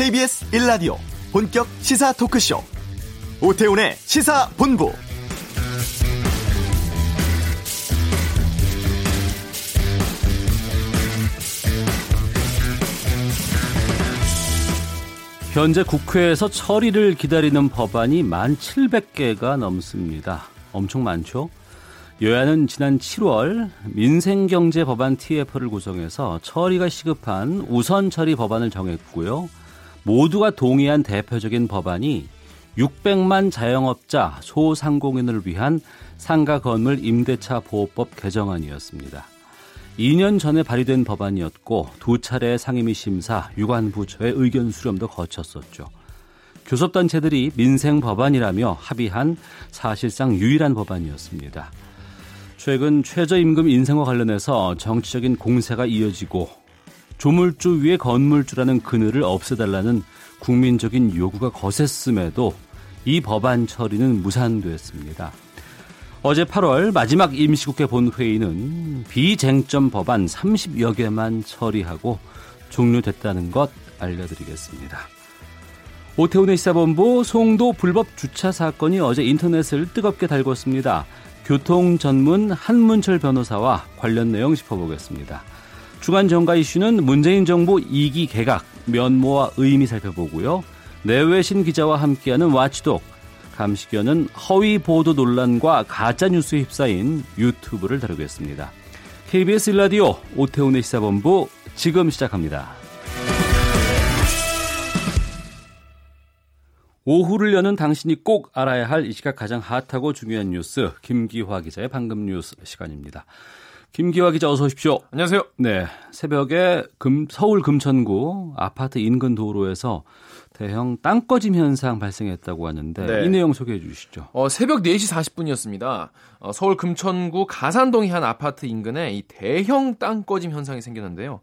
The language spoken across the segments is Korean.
KBS 1라디오 본격 시사 토크쇼 오태훈의 시사본부. 현재 국회에서 처리를 기다리는 법안이 1,700개가 넘습니다. 엄청 많죠? 여야는 지난 7월 민생경제 법안 TF를 구성해서 처리가 시급한 우선 처리 법안을 정했고요. 모두가 동의한 대표적인 법안이 600만 자영업자, 소상공인을 위한 상가 건물 임대차 보호법 개정안이었습니다. 2년 전에 발의된 법안이었고 두 차례 상임위 심사, 유관부처의 의견 수렴도 거쳤었죠. 교섭단체들이 민생 법안이라며 합의한 사실상 유일한 법안이었습니다. 최근 최저임금 인상과 관련해서 정치적인 공세가 이어지고 조물주 위에 건물주라는 그늘을 없애달라는 국민적인 요구가 거셌음에도 이 법안 처리는 무산됐습니다. 어제 8월 마지막 임시국회 본회의는 비쟁점 법안 30여 개만 처리하고 종료됐다는 것 알려드리겠습니다. 오태훈의 시사본부. 송도 불법 주차 사건이 어제 인터넷을 뜨겁게 달궜습니다. 교통 전문 한문철 변호사와 관련 내용 짚어보겠습니다. 주간 정가 이슈는 문재인 정부 2기 개각, 면모와 의미 살펴보고요. 내외신 기자와 함께하는 와치독, 감시견은 허위 보도 논란과 가짜뉴스 휩싸인 유튜브를 다루겠습니다. KBS 1라디오 오태훈의 시사본부 지금 시작합니다. 오후를 여는 당신이 꼭 알아야 할 이 시각 가장 핫하고 중요한 뉴스, 김기화 기자의 방금 뉴스 시간입니다. 김기화 기자 어서 오십시오. 안녕하세요. 네, 새벽에 서울 금천구 아파트 인근 도로에서 대형 땅꺼짐 현상 발생했다고 하는데 네. 이 내용 소개해 주시죠. 새벽 4시 40분이었습니다. 서울 금천구 가산동의 한 아파트 인근에 이 대형 땅꺼짐 현상이 생겼는데요.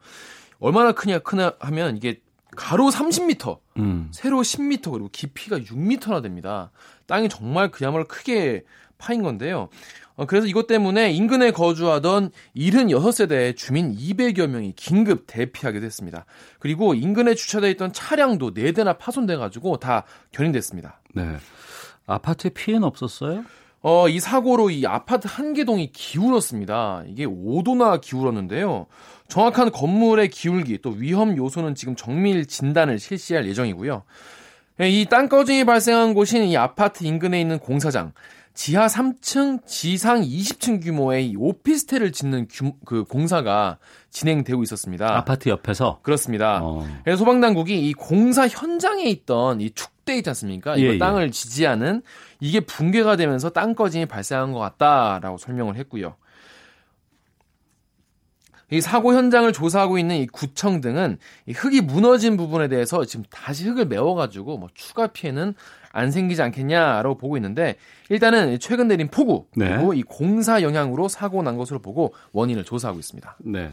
얼마나 크냐 하면 이게 가로 30m, 세로 10m, 그리고 깊이가 6m나 됩니다. 땅이 정말 그야말로 크게 파인 건데요. 그래서 이것 때문에 인근에 거주하던 76세대의 주민 200여 명이 긴급 대피하게 됐습니다. 그리고 인근에 주차되어 있던 차량도 4대나 파손돼가지고 다 견인됐습니다. 네, 아파트에 피해는 없었어요? 이 사고로 이 아파트 한 개동이 기울었습니다. 이게 5도나 기울었는데요. 정확한 건물의 기울기 또 위험 요소는 지금 정밀 진단을 실시할 예정이고요. 이 땅꺼짐이 발생한 곳인 이 아파트 인근에 있는 공사장, 지하 3층, 지상 20층 규모의 이 오피스텔을 짓는 그 공사가 진행되고 있었습니다. 아파트 옆에서? 그렇습니다. 그래서 소방당국이 이 공사 현장에 있던 이 축대 있지 않습니까? 이 땅을 지지하는 이게 붕괴가 되면서 땅꺼짐이 발생한 것 같다라고 설명을 했고요. 이 사고 현장을 조사하고 있는 이 구청 등은 이 흙이 무너진 부분에 대해서 지금 다시 흙을 메워가지고 뭐 추가 피해는 안 생기지 않겠냐라고 보고 있는데 일단은 최근 내린 폭우 그리고 네. 이 공사 영향으로 사고 난 것으로 보고 원인을 조사하고 있습니다. 네.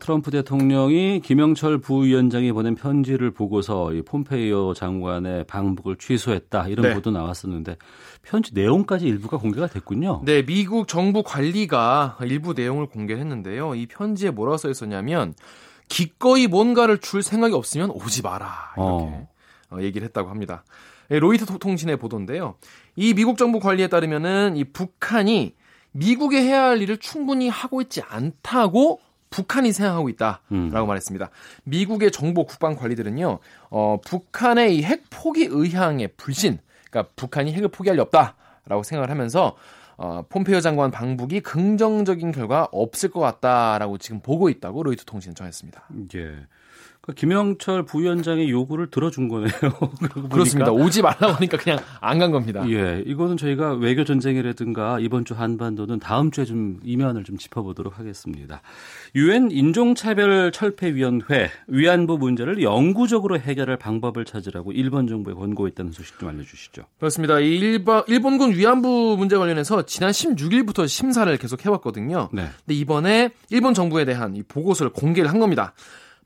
트럼프 대통령이 김영철 부위원장이 보낸 편지를 보고서 이 폼페이오 장관의 방북을 취소했다 이런 네. 보도 나왔었는데 편지 내용까지 일부가 공개가 됐군요. 네, 미국 정부 관리가 일부 내용을 공개했는데요. 이 편지에 뭐라고 써 있었냐면 기꺼이 뭔가를 줄 생각이 없으면 오지 마라 이렇게 얘기를 했다고 합니다. 로이터 통신의 보도인데요. 이 미국 정부 관리에 따르면은 이 북한이 미국이 해야 할 일을 충분히 하고 있지 않다고. 북한이 생각하고 있다라고 말했습니다. 미국의 정보 국방 관리들은요, 북한의 이 핵 포기 의향의 불신, 그러니까 북한이 핵을 포기할 리 없다라고 생각을 하면서 폼페이오 장관 방북이 긍정적인 결과 없을 것 같다라고 지금 보고 있다고 로이터 통신은 전했습니다. 예. 김영철 부위원장의 요구를 들어준 거네요. 그렇습니다. 오지 말라고 하니까 그냥 안 간 겁니다. 예, 이거는 저희가 외교 전쟁이라든가 이번 주 한반도는 다음 주에 좀 이면을 좀 짚어보도록 하겠습니다. 유엔인종차별철폐위원회 위안부 문제를 영구적으로 해결할 방법을 찾으라고 일본 정부에 권고했다는 소식 좀 알려주시죠. 그렇습니다. 일본군 위안부 문제 관련해서 지난 16일부터 심사를 계속 해왔거든요. 네. 근데 이번에 일본 정부에 대한 이 보고서를 공개를 한 겁니다.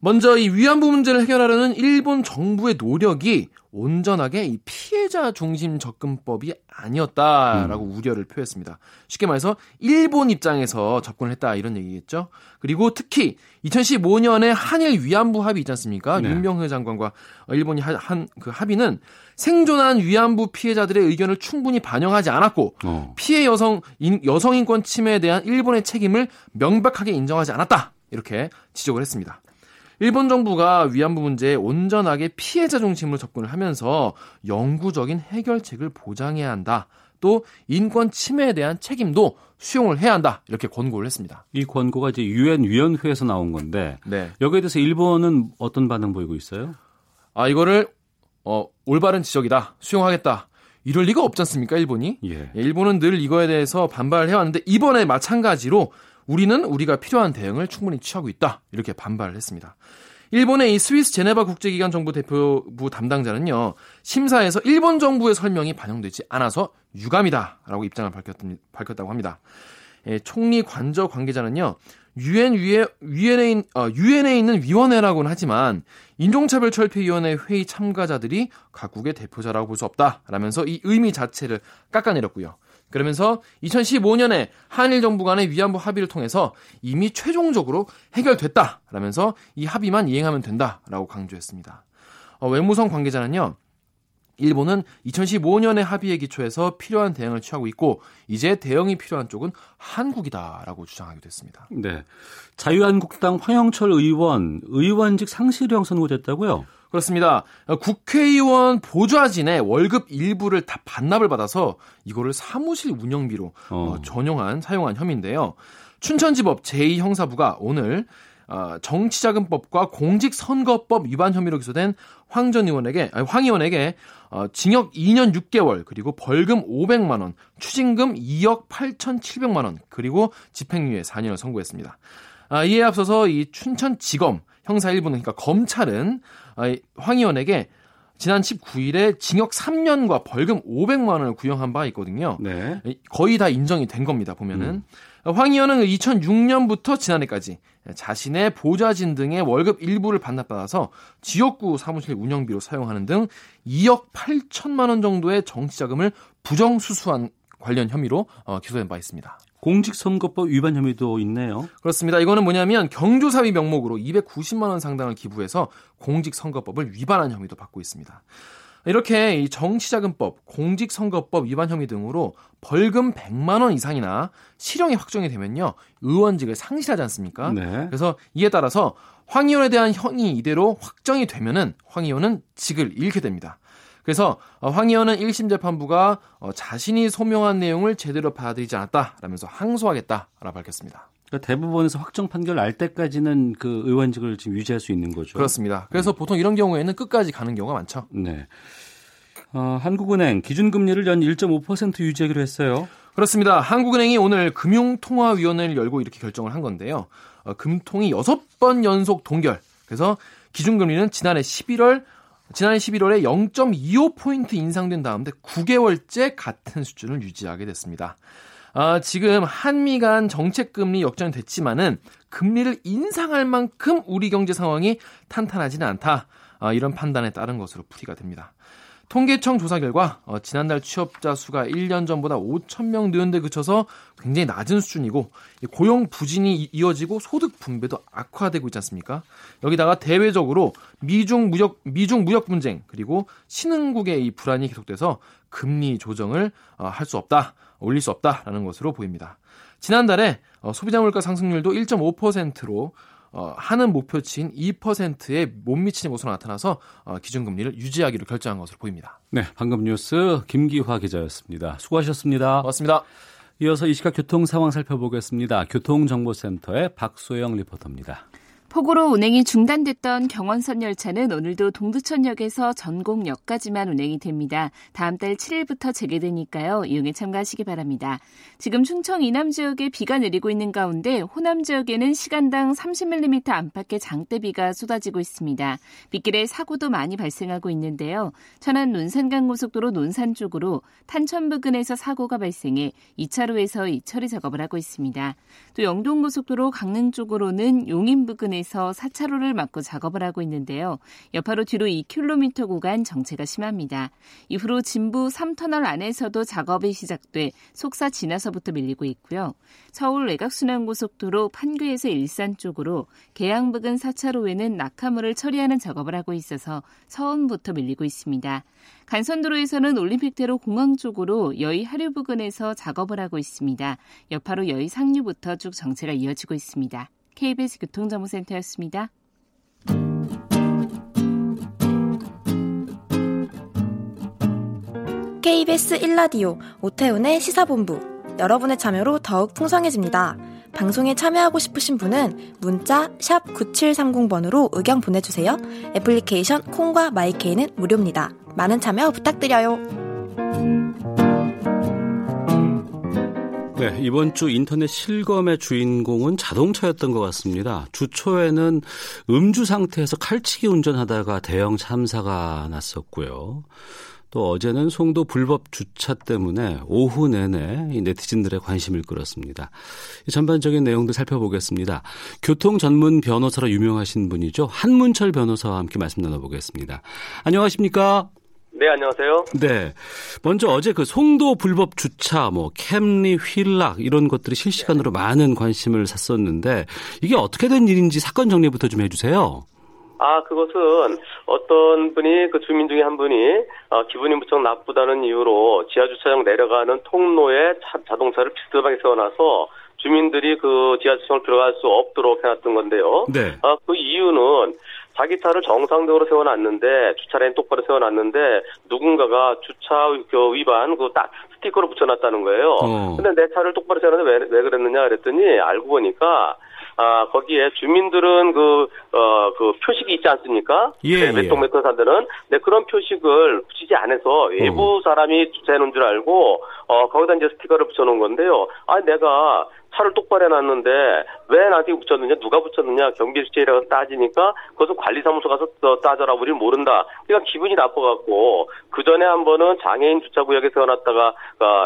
먼저 이 위안부 문제를 해결하려는 일본 정부의 노력이 온전하게 이 피해자 중심 접근법이 아니었다라고 우려를 표했습니다. 쉽게 말해서 일본 입장에서 접근을 했다 이런 얘기겠죠. 그리고 특히 2015년에 한일 위안부 합의 있지 않습니까? 네. 윤병호 장관과 일본이 한 그 합의는 생존한 위안부 피해자들의 의견을 충분히 반영하지 않았고 피해 여성인권 침해에 대한 일본의 책임을 명백하게 인정하지 않았다 이렇게 지적을 했습니다. 일본 정부가 위안부 문제에 온전하게 피해자 중심으로 접근을 하면서 영구적인 해결책을 보장해야 한다. 또 인권 침해에 대한 책임도 수용을 해야 한다. 이렇게 권고를 했습니다. 이 권고가 이제 유엔 위원회에서 나온 건데 네. 여기에 대해서 일본은 어떤 반응 보이고 있어요? 아 이거를 올바른 지적이다. 수용하겠다. 이럴 리가 없지 않습니까? 일본이. 예. 일본은 늘 이거에 대해서 반발을 해왔는데 이번에 마찬가지로 우리는 우리가 필요한 대응을 충분히 취하고 있다. 이렇게 반발을 했습니다. 일본의 이 스위스 제네바 국제기관 정부 대표부 담당자는요. 심사에서 일본 정부의 설명이 반영되지 않아서 유감이다라고 입장을 밝혔다고 합니다. 예, 총리 관저 관계자는요. 유엔에 있는 위원회라고는 하지만 인종차별철폐위원회 회의 참가자들이 각국의 대표자라고 볼 수 없다라면서 이 의미 자체를 깎아내렸고요. 그러면서 2015년에 한일 정부 간의 위안부 합의를 통해서 이미 최종적으로 해결됐다라면서 이 합의만 이행하면 된다라고 강조했습니다. 외무성 관계자는요. 일본은 2015년의 합의에 기초해서 필요한 대응을 취하고 있고 이제 대응이 필요한 쪽은 한국이다라고 주장하기도 했습니다. 네, 자유한국당 황영철 의원직 상실형 선고됐다고요? 그렇습니다. 국회의원 보좌진의 월급 일부를 다 반납을 받아서 이거를 사무실 운영비로 사용한 혐의인데요. 춘천지법 제2형사부가 오늘 정치자금법과 공직선거법 위반 혐의로 기소된 황 의원에게 징역 2년 6개월 그리고 벌금 500만 원, 추징금 2억 8,700만 원 그리고 집행유예 4년을 선고했습니다. 이에 앞서서 이 춘천지검 형사 1부는 그러니까 검찰은 황 의원에게 지난 19일에 징역 3년과 벌금 500만 원을 구형한 바 있거든요. 네. 거의 다 인정이 된 겁니다. 보면은 황 의원은 2006년부터 지난해까지 자신의 보좌진 등의 월급 일부를 반납받아서 지역구 사무실 운영비로 사용하는 등 2억 8천만 원 정도의 정치자금을 부정수수한 관련 혐의로 기소된 바 있습니다. 공직선거법 위반 혐의도 있네요. 그렇습니다. 이거는 뭐냐면 경조사위 명목으로 290만 원 상당을 기부해서 공직선거법을 위반한 혐의도 받고 있습니다. 이렇게 이 정치자금법, 공직선거법 위반 혐의 등으로 벌금 100만 원 이상이나 실형이 확정이 되면요. 의원직을 상실하지 않습니까? 네. 그래서 이에 따라서 황 의원에 대한 형이 이대로 확정이 되면은 황 의원은 직을 잃게 됩니다. 그래서 황 의원은 1심 재판부가 자신이 소명한 내용을 제대로 받아들이지 않았다라면서 항소하겠다라고 밝혔습니다. 그러니까 대법원에서 확정 판결 날 때까지는 그 의원직을 지금 유지할 수 있는 거죠. 그렇습니다. 그래서 보통 이런 경우에는 끝까지 가는 경우가 많죠. 네. 한국은행 기준금리를 연 1.5% 유지하기로 했어요. 그렇습니다. 한국은행이 오늘 금융통화위원회를 열고 이렇게 결정을 한 건데요. 금통이 6번 연속 동결. 그래서 기준금리는 지난해 11월에 0.25포인트 인상된 다음에 9개월째 같은 수준을 유지하게 됐습니다. 지금 한미 간 정책금리 역전이 됐지만은 금리를 인상할 만큼 우리 경제 상황이 탄탄하지는 않다. 이런 판단에 따른 것으로 풀이가 됩니다. 통계청 조사 결과 지난달 취업자 수가 1년 전보다 5천 명 늘는데 그쳐서 굉장히 낮은 수준이고 고용 부진이 이어지고 소득 분배도 악화되고 있지 않습니까? 여기다가 대외적으로 미중 무역 분쟁 그리고 신흥국의 이 불안이 계속돼서 금리 조정을 할 수 없다, 올릴 수 없다라는 것으로 보입니다. 지난달에 소비자 물가 상승률도 1.5%로 하는 목표치인 2%에 못 미치는 것으로 나타나서 기준금리를 유지하기로 결정한 것으로 보입니다. 네, 방금 뉴스 김기화 기자였습니다. 수고하셨습니다. 고맙습니다. 이어서 이 시각 교통 상황 살펴보겠습니다. 교통정보센터의 박소영 리포터입니다. 폭우로 운행이 중단됐던 경원선 열차는 오늘도 동두천역에서 전곡역까지만 운행이 됩니다. 다음 달 7일부터 재개되니까요. 이용에 참가하시기 바랍니다. 지금 충청 이남 지역에 비가 내리고 있는 가운데 호남 지역에는 시간당 30mm 안팎의 장대비가 쏟아지고 있습니다. 빗길에 사고도 많이 발생하고 있는데요. 천안 논산간고속도로 논산 쪽으로 탄천 부근에서 사고가 발생해 2차로에서 처리 작업을 하고 있습니다. 또 영동고속도로 강릉 쪽으로는 용인 부근에서 구간에서 4차로를 막고 작업을 하고 있는데요. 여파로 뒤로 2km 구간 정체가 심합니다. 이후로 진부 3터널 안에서도 작업이 시작돼 속사 지나서부터 밀리고 있고요. 서울 외곽순환고속도로 판교에서 일산 쪽으로 계양 부근 4차로에는 낙하물을 처리하는 작업을 하고 있어서 서운부터 밀리고 있습니다. 간선도로에서는 올림픽대로 공항 쪽으로 여의 하류 부근에서 작업을 하고 있습니다. 여파로 여의 상류부터 쭉 정체가 이어지고 있습니다. KBS 교통정보센터였습니다. KBS 1라디오 오태훈의 시사본부. 여러분의 참여로 더욱 풍성해집니다. 방송에 참여하고 싶으신 분은 문자 샵 9730번으로 의견 보내주세요. 애플리케이션 콩과 마이케이는 무료입니다. 많은 참여 부탁드려요. 네, 이번 주 인터넷 실검의 주인공은 자동차였던 것 같습니다. 주초에는 음주 상태에서 칼치기 운전하다가 대형 참사가 났었고요. 또 어제는 송도 불법 주차 때문에 오후 내내 네티즌들의 관심을 끌었습니다. 전반적인 내용도 살펴보겠습니다. 교통 전문 변호사로 유명하신 분이죠. 한문철 변호사와 함께 말씀 나눠보겠습니다. 안녕하십니까? 네, 안녕하세요. 네, 먼저 어제 그 송도 불법 주차, 캠리, 휠락 이런 것들이 실시간으로 많은 관심을 샀었는데 이게 어떻게 된 일인지 사건 정리부터 좀 해주세요. 그것은 어떤 분이, 그 주민 중에 한 분이, 기분이 무척 나쁘다는 이유로 지하주차장 내려가는 통로에 자동차를 비스듬하게 세워놔서 주민들이 그 지하주차장을 들어갈 수 없도록 해놨던 건데요. 네. 그 이유는 자기 차를 정상적으로 세워놨는데, 주차라인 똑바로 세워놨는데, 누군가가 주차 위반, 스티커를 붙여놨다는 거예요. 근데 내 차를 똑바로 세워놨는데 왜 그랬느냐 그랬더니, 알고 보니까, 거기에 주민들은 그 표식이 있지 않습니까? 예. 몇동 사람들은. 네, 그런 표식을 붙이지 않아서 외부 사람이 주차해놓은 줄 알고, 거기다 이제 스티커를 붙여놓은 건데요. 내가 차를 똑바로 해놨는데 왜 나한테 붙였느냐, 누가 붙였느냐, 경비수치라고 따지니까 그것은 관리사무소 가서 따져라, 우리는 모른다. 그러니까 기분이 나빠갖고, 그 전에 한 번은 장애인 주차구역에 세워놨다가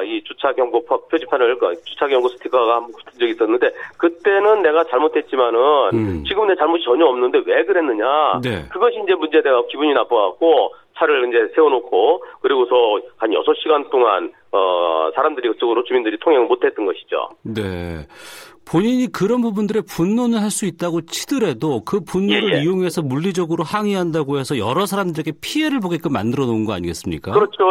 이 주차경고 표지판을, 주차경고 스티커가 한번 붙은 적이 있었는데, 그때는 내가 잘못했지만은 지금 내 잘못이 전혀 없는데 왜 그랬느냐. 네. 그것이 이제 문제돼서 기분이 나빠갖고 차를 이제 세워놓고, 그리고서 한 6시간 동안 사람들이, 그쪽으로 주민들이 통행을 못했던 것이죠. 네. 본인이 그런 부분들의 분노는 할 수 있다고 치더라도 그 분노를 이용해서 물리적으로 항의한다고 해서 여러 사람들에게 피해를 보게끔 만들어 놓은 거 아니겠습니까? 그렇죠.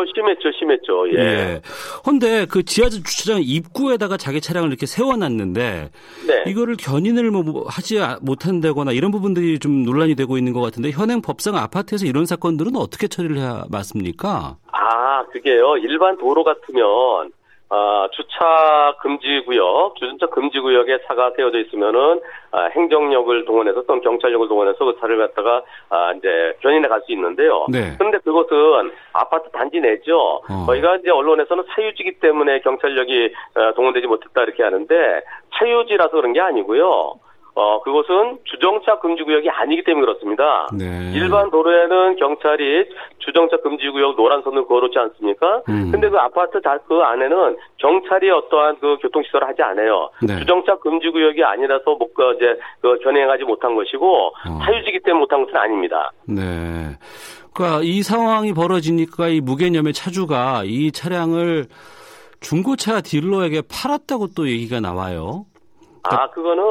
심했죠. 예. 그런데 그 지하주차장 입구에다가 자기 차량을 이렇게 세워놨는데, 네, 이거를 견인을 하지 못한다거나 이런 부분들이 좀 논란이 되고 있는 것 같은데, 현행 법상 아파트에서 이런 사건들은 어떻게 처리를 해야 맞습니까? 그게요, 일반 도로 같으면 주차 금지 구역, 주차 금지 구역에 차가 세워져 있으면은 행정력을 동원해서 또는 경찰력을 동원해서 그 차를 갖다가 이제 견인해 갈 수 있는데요. 네. 그런데 그것은 아파트 단지 내죠. 저희가 이제 언론에서는 사유지기 때문에 경찰력이 동원되지 못했다 이렇게 하는데, 사유지라서 그런 게 아니고요. 그것은 주정차 금지구역이 아니기 때문에 그렇습니다. 네. 일반 도로에는 경찰이 주정차 금지구역 노란 선을 그어놓지 않습니까? 근데 그 아파트 그 안에는 경찰이 어떠한 그 교통시설을 하지 않아요. 네. 주정차 금지구역이 아니라서 견행하지 못한 것이고, 사유지기 때문에 못한 것은 아닙니다. 네. 그러니까 이 상황이 벌어지니까 이 무개념의 차주가 이 차량을 중고차 딜러에게 팔았다고 또 얘기가 나와요. 그거는,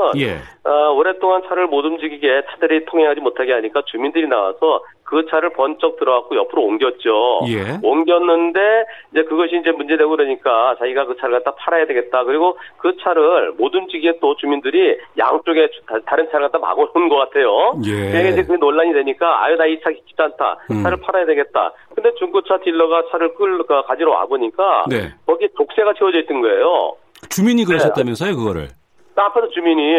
오랫동안 차를 못 움직이게, 차들이 통행하지 못하게 하니까 주민들이 나와서 그 차를 번쩍 들어갖고 옆으로 옮겼죠. 예. 옮겼는데, 이제 그것이 이제 문제되고 그러니까 자기가 그 차를 갖다 팔아야 되겠다. 그리고 그 차를 못 움직이게 또 주민들이 양쪽에 다른 차를 갖다 막아 놓은 것 같아요. 예. 그게 이제 그 논란이 되니까, 나 이 차 귀찮다. 차를 팔아야 되겠다. 근데 중고차 딜러가 차를 가지러 와보니까, 네, 거기에 독세가 채워져 있던 거예요. 주민이 그러셨다면서요, 그거를? 아파트 주민이,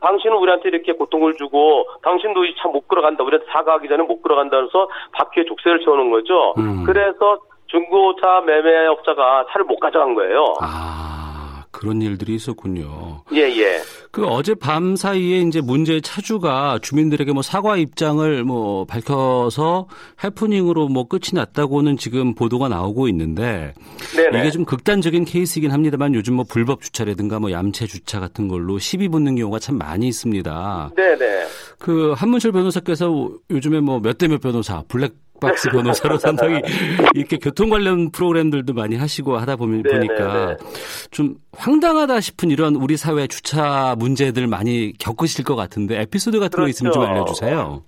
당신은 우리한테 이렇게 고통을 주고, 당신도 이 차 못 끌어간다, 우리한테 사과하기 전에 못 끌어간다 해서 바퀴에 족쇄를 채우는 거죠. 그래서 중고차 매매업자가 차를 못 가져간 거예요. 그런 일들이 있었군요. 예. 그 어젯밤 사이에 이제 문제의 차주가 주민들에게 뭐 사과 입장을 뭐 밝혀서 해프닝으로 뭐 끝이 났다고는 지금 보도가 나오고 있는데 네네. 이게 좀 극단적인 케이스이긴 합니다만 요즘 뭐 불법 주차라든가 뭐 얌체 주차 같은 걸로 시비 붙는 경우가 참 많이 있습니다. 네네. 그 한문철 변호사께서 요즘에 뭐 몇 대 몇 변호사 블랙박스 변호사로 상당히 이렇게 교통 관련 프로그램들도 많이 하시고 하다 보니까 좀 황당하다 싶은 이런 우리 사회 주차 문제들 많이 겪으실 것 같은데 에피소드 같은 그렇죠. 거 있으면 좀 알려주세요.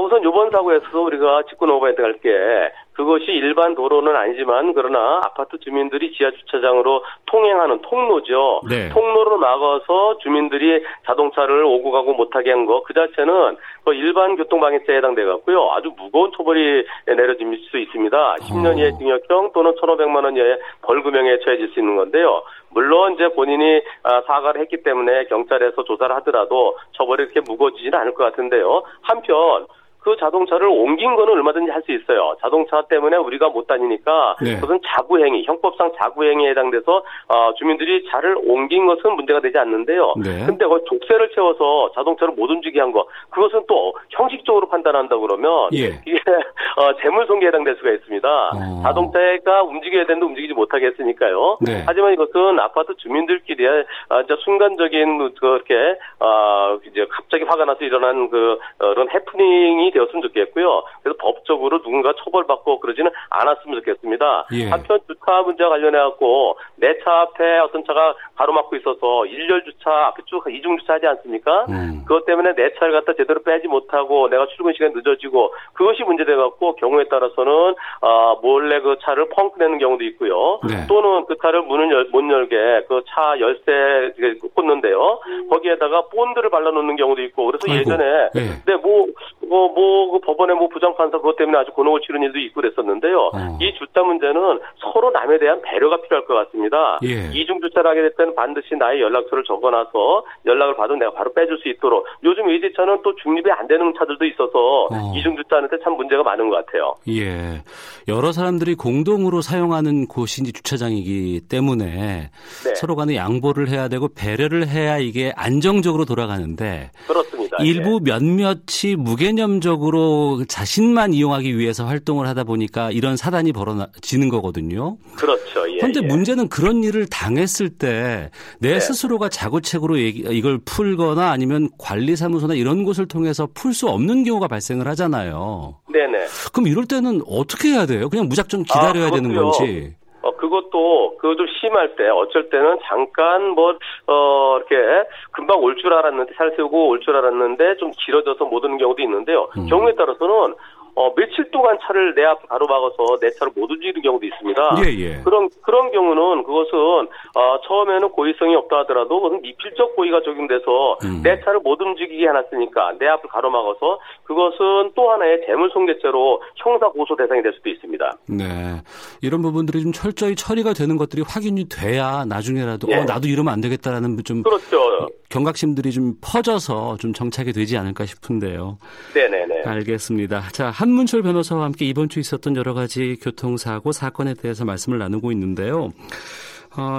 우선 이번 사고에서 우리가 짚고 넘어가야 될 게 그것이 일반 도로는 아니지만 그러나 아파트 주민들이 지하 주차장으로 통행하는 통로죠. 네. 통로로 막아서 주민들이 자동차를 오고 가고 못하게 한 거 그 자체는 일반 교통방해죄에 해당돼갖고요. 아주 무거운 처벌이 내려질 수 있습니다. 10년 이하의 징역형 또는 1,500만 원 이하의 벌금형에 처해질 수 있는 건데요. 물론 이제 본인이 사과를 했기 때문에 경찰에서 조사를 하더라도 처벌이 그렇게 무거워지지는 않을 것 같은데요. 한편 그 자동차를 옮긴 거는 얼마든지 할 수 있어요. 자동차 때문에 우리가 못 다니니까 네. 그것은 자부행위, 형법상 자부행위에 해당돼서 주민들이 차를 옮긴 것은 문제가 되지 않는데요. 그런데 네. 족쇄를 채워서 자동차를 못 움직이게 한 거, 그것은 또 형식적으로 판단한다고 그러면 예. 이게 재물손괴에 해당될 수가 있습니다. 자동차가 움직여야 되는데 움직이지 못하게 했으니까요. 네. 하지만 이것은 아파트 주민들끼리의 순간적인 그렇게 이제 갑자기 화가 나서 일어난 그런 해프닝이 되었으면 좋겠고요. 그래서 법적으로 누군가 처벌받고 그러지는 않았으면 좋겠습니다. 예. 한편 주차 문제와 관련해갖고 내 차 앞에 어떤 차가 가로막고 있어서 일렬 주차, 앞에 쭉 이중주차하지 않습니까? 그것 때문에 내 차를 갖다 제대로 빼지 못하고 내가 출근 시간이 늦어지고 그것이 문제돼갖고 경우에 따라서는 몰래 그 차를 펑크내는 경우도 있고요. 네. 또는 그 차를 문을 못 열게 그 차 열쇠 꽂는데요. 거기에다가 본드를 발라놓는 경우도 있고 그래서 아이고. 예전에 네. 근데 그 법원의 부장판사 그것 때문에 아주 고농을 치른 일도 있고 그랬었는데요. 이 주차 문제는 서로 남에 대한 배려가 필요할 것 같습니다. 예. 이중주차를 하게 될 때는 반드시 나의 연락처를 적어놔서 연락을 받으면 내가 바로 빼줄 수 있도록. 요즘 의지차는 또 중립이 안 되는 차들도 있어서 이중주차하는 데 참 문제가 많은 것 같아요. 예, 여러 사람들이 공동으로 사용하는 곳이 주차장이기 때문에 네. 서로 간에 양보를 해야 되고 배려를 해야 이게 안정적으로 돌아가는데 그렇습니다. 일부 예. 몇몇이 무개념적으로 자신만 이용하기 위해서 활동을 하다 보니까 이런 사단이 벌어지는 거거든요. 그렇죠. 그런데 예, 예. 문제는 그런 일을 당했을 때 내 네. 스스로가 자구책으로 이걸 풀거나 아니면 관리사무소나 이런 곳을 통해서 풀 수 없는 경우가 발생을 하잖아요. 네네. 그럼 이럴 때는 어떻게 해야 돼요? 그냥 무작정 기다려야 되는 건지. 그것도 좀 심할 때 어쩔 때는 잠깐 이렇게 금방 올 줄 알았는데 살 세우고 올 줄 알았는데 좀 길어져서 못 오는 경우도 있는데요. 경우에 따라서는 며칠 동안 차를 내 앞에 가로막아서 내 차를 못 움직이는 경우도 있습니다. 예, 예. 그런 경우는 그것은 처음에는 고의성이 없다 하더라도 그것은 미필적 고의가 적용돼서 내 차를 못 움직이게 해놨으니까 내 앞을 가로막아서 그것은 또 하나의 재물손괴죄로 형사고소 대상이 될 수도 있습니다. 네, 이런 부분들이 좀 철저히 처리가 되는 것들이 확인이 돼야 나중에라도 예. 나도 이러면 안 되겠다라는 좀 그렇죠. 경각심들이 좀 퍼져서 좀 정착이 되지 않을까 싶은데요. 네네네. 알겠습니다. 자, 한문철 변호사와 함께 이번 주 있었던 여러 가지 교통사고 사건에 대해서 말씀을 나누고 있는데요.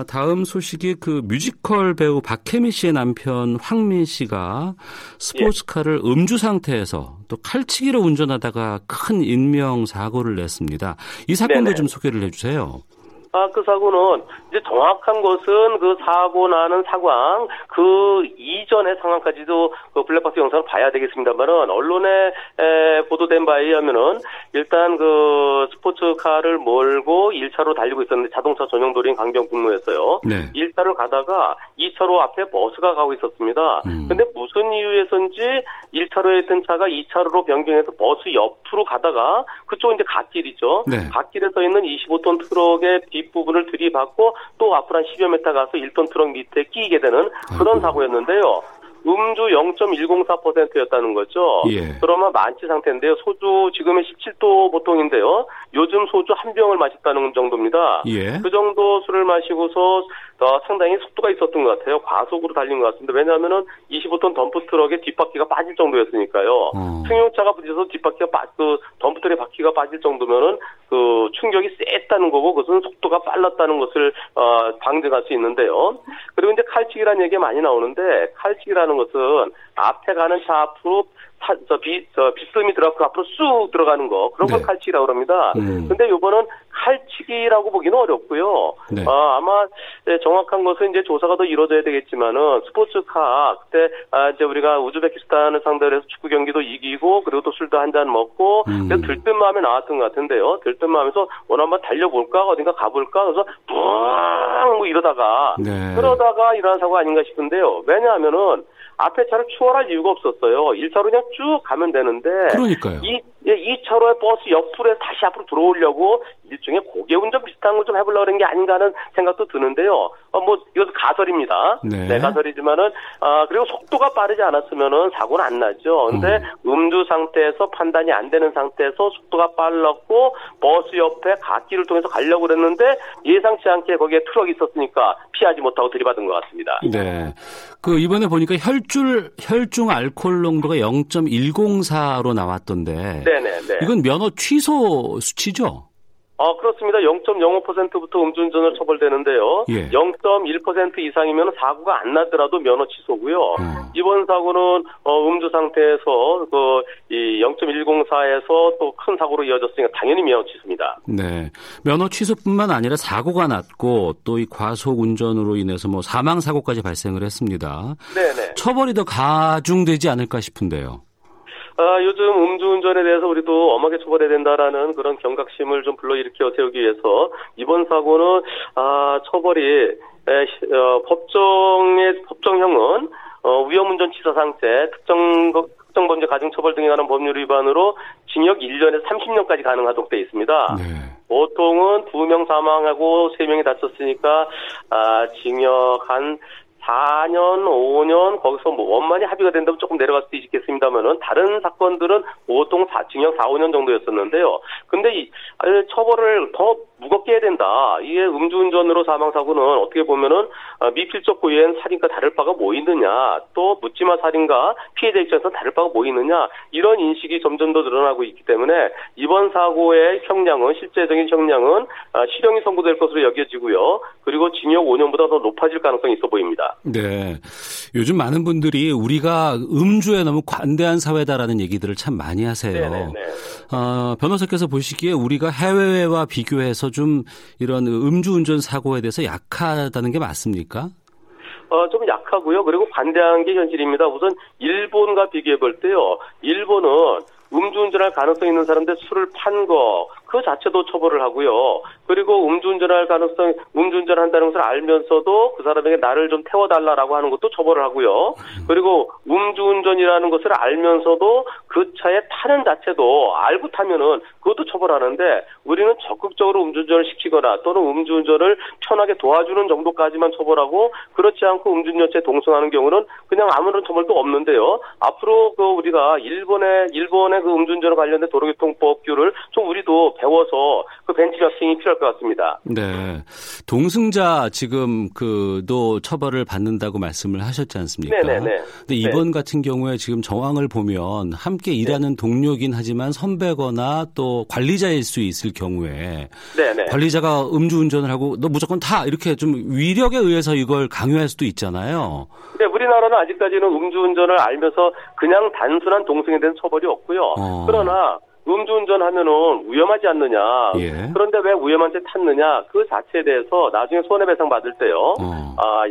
다음 소식이 그 뮤지컬 배우 박혜미 씨의 남편 황민 씨가 스포츠카를 음주 상태에서 또 칼치기로 운전하다가 큰 인명사고를 냈습니다. 이 사건도 네네. 좀 소개를 해주세요. 그 사고는 이제 정확한 것은 그 사고 나는 상황 그 이전의 상황까지도 그 블랙박스 영상을 봐야 되겠습니다만은 언론에 보도된 바에 의하면은 일단 그 스포츠카를 몰고 1차로 달리고 있었는데 자동차 전용 도로인 강변북로였어요. 네. 1차로 가다가 2차로 앞에 버스가 가고 있었습니다. 근데 무슨 이유에선지 1차로에 있던 차가 2차로로 변경해서 버스 옆으로 가다가 그쪽 이제 갓길이죠. 네. 갓길에 서 있는 25톤 트럭의 뒷부분을 들이받고 또 앞으로 한 10여 미터 가서 1톤 트럭 밑에 끼이게 되는 그런 사고였는데요. 음주 0.104%였다는 거죠. 예. 그러면 만취 상태인데요. 소주 지금은 17도 보통인데요. 요즘 소주 한 병을 마셨다는 정도입니다. 예. 그 정도 술을 마시고서 상당히 속도가 있었던 것 같아요. 과속으로 달린 것 같습니다. 왜냐하면은 25톤 덤프트럭의 뒷바퀴가 빠질 정도였으니까요. 승용차가 부딪혀서 뒷바퀴가 덤프트럭의 바퀴가 빠질 정도면은 그 충격이 셌다는 거고 그것은 속도가 빨랐다는 것을 방증할 수 있는데요. 그리고 이제 칼 칼치기라는 얘기가 많이 나오는데, 칼치기라는 것은 앞에 가는 차 앞으로 빗음이 들어가고 앞으로 쑥 들어가는 거, 그런 걸 네. 칼치기라고 합니다. 근데 요번은 칼치기라고 보기는 어렵고요. 네. 아마 정확한 것은 이제 조사가 더 이루어져야 되겠지만은, 스포츠카, 그때 이제 우리가 우즈베키스탄을 상대로 해서 축구 경기도 이기고, 그리고 또 술도 한잔 먹고, 들뜬 마음에 나왔던 것 같은데요. 들뜬 마음에서 오늘 한번 달려볼까, 어딘가 가볼까, 그래서 뿡! 뭐 이러다가, 네. 그러다가 일어난 사고가 아닌가 싶은데요. 왜냐하면은, 앞에 차를 추월할 이유가 없었어요. 1차로 그냥 쭉 가면 되는데. 그러니까요. 2차로에 버스 옆으로 해서 다시 앞으로 들어오려고 일종의 고개운전 비슷한 걸 좀 해보려고 하는 게 아닌가 하는 생각도 드는데요. 이것도 가설입니다. 네. 네, 가설이지만은, 그리고 속도가 빠르지 않았으면은 사고는 안 나죠. 근데 음주 상태에서 판단이 안 되는 상태에서 속도가 빨랐고, 버스 옆에 갓길을 통해서 가려고 그랬는데, 예상치 않게 거기에 트럭이 있었으니까 피하지 못하고 들이받은 것 같습니다. 네. 이번에 보니까 혈중 알코올 농도가 0.104로 나왔던데. 네네네. 이건 면허 취소 수치죠? 그렇습니다. 0.05%부터 음주운전을 처벌되는데요. 예. 0.1% 이상이면 사고가 안 나더라도 면허 취소고요. 이번 사고는 음주 상태에서 이 0.104에서 또 큰 사고로 이어졌으니까 당연히 면허 취소입니다. 네. 면허 취소뿐만 아니라 사고가 났고 또 이 과속 운전으로 인해서 뭐 사망 사고까지 발생을 했습니다. 네네. 처벌이 더 가중되지 않을까 싶은데요. 요즘 음주운전에 대해서 우리도 엄하게 처벌해야 된다라는 그런 경각심을 좀 불러일으켜 세우기 위해서 이번 사고는 처벌이 법정형은 위험운전치사상죄, 특정범죄 가중처벌 등에 관한 법률 위반으로 징역 1년에서 30년까지 가능하도록 돼 있습니다. 네. 보통은 2명 사망하고 3명이 다쳤으니까 징역 한 4년, 5년, 거기서 뭐 원만히 합의가 된다면 조금 내려갈 수도 있겠습니다만은 다른 사건들은 보통 징역 4, 5년 정도였었는데요. 근데 처벌을 더 무겁게 해야 된다. 이게 음주운전으로 사망사고는 어떻게 보면은 미필적 고의엔 살인과 다를 바가 뭐 있느냐, 또 묻지마 살인과 피해자 입장에서 다를 바가 뭐 있느냐, 이런 인식이 점점 더 늘어나고 있기 때문에 이번 사고의 형량은, 실제적인 형량은 실형이 선고될 것으로 여겨지고요. 그리고 징역 5년보다 더 높아질 가능성이 있어 보입니다. 네. 요즘 많은 분들이 우리가 음주에 너무 관대한 사회다라는 얘기들을 참 많이 하세요. 네네네. 변호사께서 보시기에 우리가 해외와 비교해서 좀 이런 음주운전 사고에 대해서 약하다는 게 맞습니까? 좀 약하고요. 그리고 관대한 게 현실입니다. 우선 일본과 비교해 볼 때요. 일본은 음주운전할 가능성이 있는 사람들 술을 판 거, 그 자체도 처벌을 하고요. 그리고 음주운전한다는 것을 알면서도 그 사람에게 나를 좀 태워달라라고 하는 것도 처벌을 하고요. 그리고 음주운전이라는 것을 알면서도 그 차에 타는 자체도 알고 타면은 그것도 처벌하는데, 우리는 적극적으로 음주운전을 시키거나 또는 음주운전을 편하게 도와주는 정도까지만 처벌하고, 그렇지 않고 음주운전죄에 동승하는 경우는 그냥 아무런 처벌도 없는데요. 앞으로 우리가 일본의 그 음주운전과 관련된 도로교통법규를 좀 우리도 배워서 그 벤치마킹이 필요할 것 같습니다. 네. 동승자 지금 처벌을 받는다고 말씀을 하셨지 않습니까? 네네네. 근데 이번 같은 경우에 지금 정황을 보면 함께 일하는 동료긴 하지만 선배거나 또 관리자일 수 있을 경우에 네네. 관리자가 음주운전을 하고 너 무조건 타! 이렇게 좀 위력에 의해서 이걸 강요할 수도 있잖아요. 네. 우리나라는 아직까지는 음주운전을 알면서 그냥 단순한 동승에 대한 처벌이 없고요. 그러나 음주운전 하면은 위험하지 않느냐. 예. 그런데 왜 위험한 데 탔느냐. 그 자체에 대해서 나중에 손해배상 받을 때요.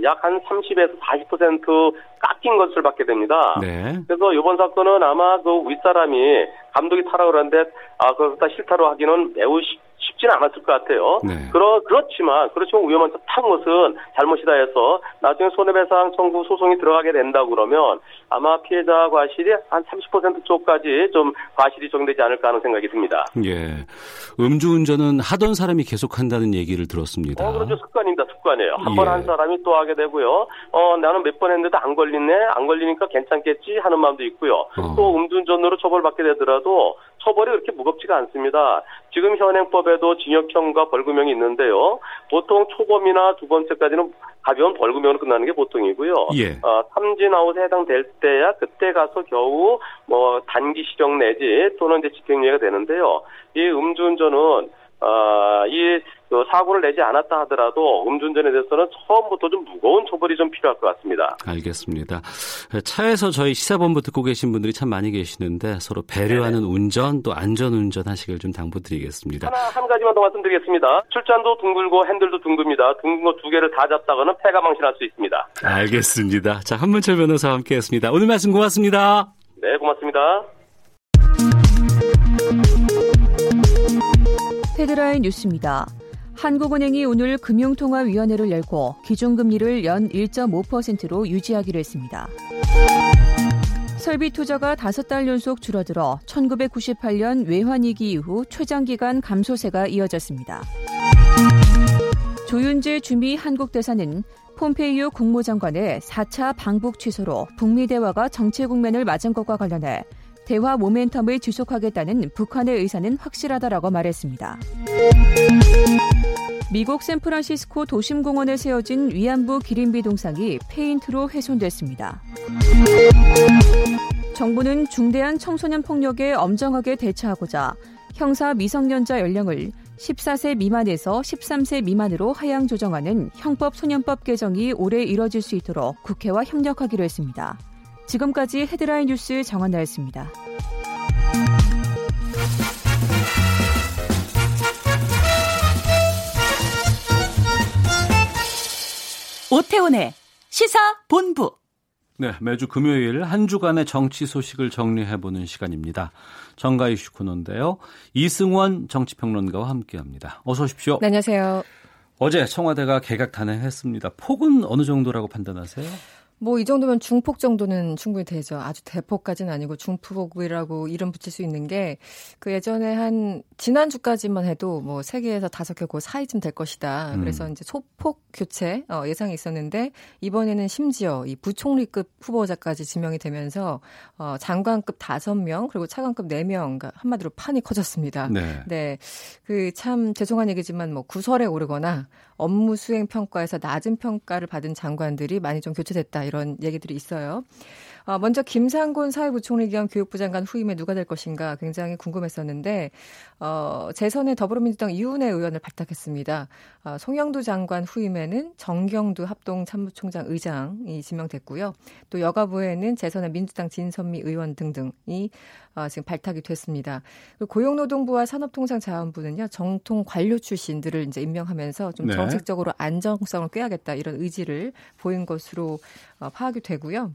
약 한 30에서 40% 깎인 것을 받게 됩니다. 네. 그래서 이번 사건은 아마 윗사람이 감독이 타라고 그러는데, 그것을 다 싫다고 하기는 매우 쉽지는 않았을 것 같아요. 네. 그렇지만 위험한 차 탄 것은 잘못이다 해서 나중에 손해배상 청구 소송이 들어가게 된다 그러면 아마 피해자 과실이 한 30% 쪽까지 좀 과실이 적용되지 않을까 하는 생각이 듭니다. 예. 음주운전은 하던 사람이 계속한다는 얘기를 들었습니다. 그렇죠. 습관입니다. 습관이에요. 한 번 한 사람이 또 하게 되고요. 나는 몇 번 했는데도 안 걸리네. 안 걸리니까 괜찮겠지 하는 마음도 있고요. 또 음주운전으로 처벌받게 되더라도 처벌이 그렇게 무겁지가 않습니다. 지금 현행법에도 징역형과 벌금형이 있는데요. 보통 초범이나 두 번째까지는 가벼운 벌금형으로 끝나는 게 보통이고요. 예. 삼진아웃에 해당될 때야 그때 가서 겨우 단기 실형 내지 또는 이제 집행유예가 되는데요. 이 음주운전은 그 사고를 내지 않았다 하더라도 음주운전에 대해서는 처음부터 좀 무거운 처벌이 좀 필요할 것 같습니다. 알겠습니다. 차에서 저희 시사본부 듣고 계신 분들이 참 많이 계시는데 서로 배려하는 운전 또 안전운전 하시길 좀 당부드리겠습니다. 한 가지만 더 말씀드리겠습니다. 출잔도 둥글고 핸들도 둥글입니다. 둥근 거 두 개를 다 잡다가는 폐가망신할 수 있습니다. 알겠습니다. 자, 한문철 변호사와 함께했습니다. 오늘 말씀 고맙습니다. 네, 고맙습니다. 헤드라인 뉴스입니다. 한국은행이 오늘 금융통화위원회를 열고 기준금리를 연 1.5%로 유지하기로 했습니다. 설비 투자가 5달 연속 줄어들어 1998년 외환위기 이후 최장기간 감소세가 이어졌습니다. 조윤제 주미 한국대사는 폼페이오 국무장관의 4차 방북 취소로 북미 대화가 정체 국면을 맞은 것과 관련해 대화 모멘텀을 지속하겠다는 북한의 의사는 확실하다라고 말했습니다. 미국 샌프란시스코 도심공원에 세워진 위안부 기린비 동상이 페인트로 훼손됐습니다. 정부는 중대한 청소년 폭력에 엄정하게 대처하고자 형사 미성년자 연령을 14세 미만에서 13세 미만으로 하향 조정하는 형법소년법 개정이 올해 이뤄질 수 있도록 국회와 협력하기로 했습니다. 지금까지 헤드라인 뉴스 정한나였습니다. 오태훈의 시사본부. 네, 매주 금요일 한 주간의 정치 소식을 정리해보는 시간입니다. 정가 이슈 코너인데요. 이승원 정치평론가와 함께합니다. 어서 오십시오. 네, 안녕하세요. 어제 청와대가 개각 단행했습니다. 폭은 어느 정도라고 판단하세요? 뭐 이 정도면 중폭 정도는 충분히 되죠. 아주 대폭까지는 아니고 중폭이라고 이름 붙일 수 있는 게 그 예전에 한 지난주까지만 해도 뭐 3개에서 5개 그 사이쯤 될 것이다. 그래서 이제 소폭 교체 예상이 있었는데 이번에는 심지어 이 부총리급 후보자까지 지명이 되면서 장관급 5명 그리고 차관급 4명 그러니까 한마디로 판이 커졌습니다. 네. 네. 그 참 죄송한 얘기지만 뭐 구설에 오르거나 업무 수행 평가에서 낮은 평가를 받은 장관들이 많이 좀 교체됐다. 이런 얘기들이 있어요. 먼저 김상곤 사회부총리 겸 교육부 장관 후임에 누가 될 것인가 굉장히 궁금했었는데 재선에 더불어민주당 유은혜 의원을 발탁했습니다. 송영무 장관 후임에는 정경두 합동참모총장 의장이 지명됐고요. 또 여가부에는 재선에 민주당 진선미 의원 등등이 지금 발탁이 됐습니다. 고용노동부와 산업통상자원부는요. 정통 관료 출신들을 이제 임명하면서 좀 정책적으로 안정성을 꾀하겠다 이런 의지를 보인 것으로 파악이 되고요.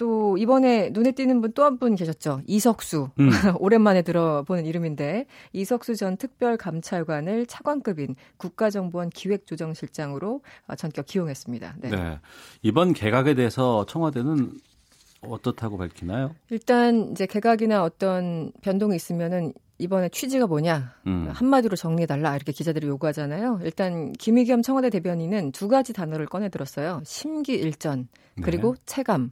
또 이번에 눈에 띄는 분 또 한 분 계셨죠. 이석수. 오랜만에 들어보는 이름인데 이석수 전 특별감찰관을 차관급인 국가정보원 기획조정실장으로 전격 기용했습니다. 네. 네. 이번 개각에 대해서 청와대는 어떻다고 밝히나요? 일단 이제 개각이나 어떤 변동이 있으면은 이번에 취지가 뭐냐 한마디로 정리해달라 이렇게 기자들이 요구하잖아요. 일단 김의겸 청와대 대변인은 두 가지 단어를 꺼내들었어요. 심기일전 그리고 체감.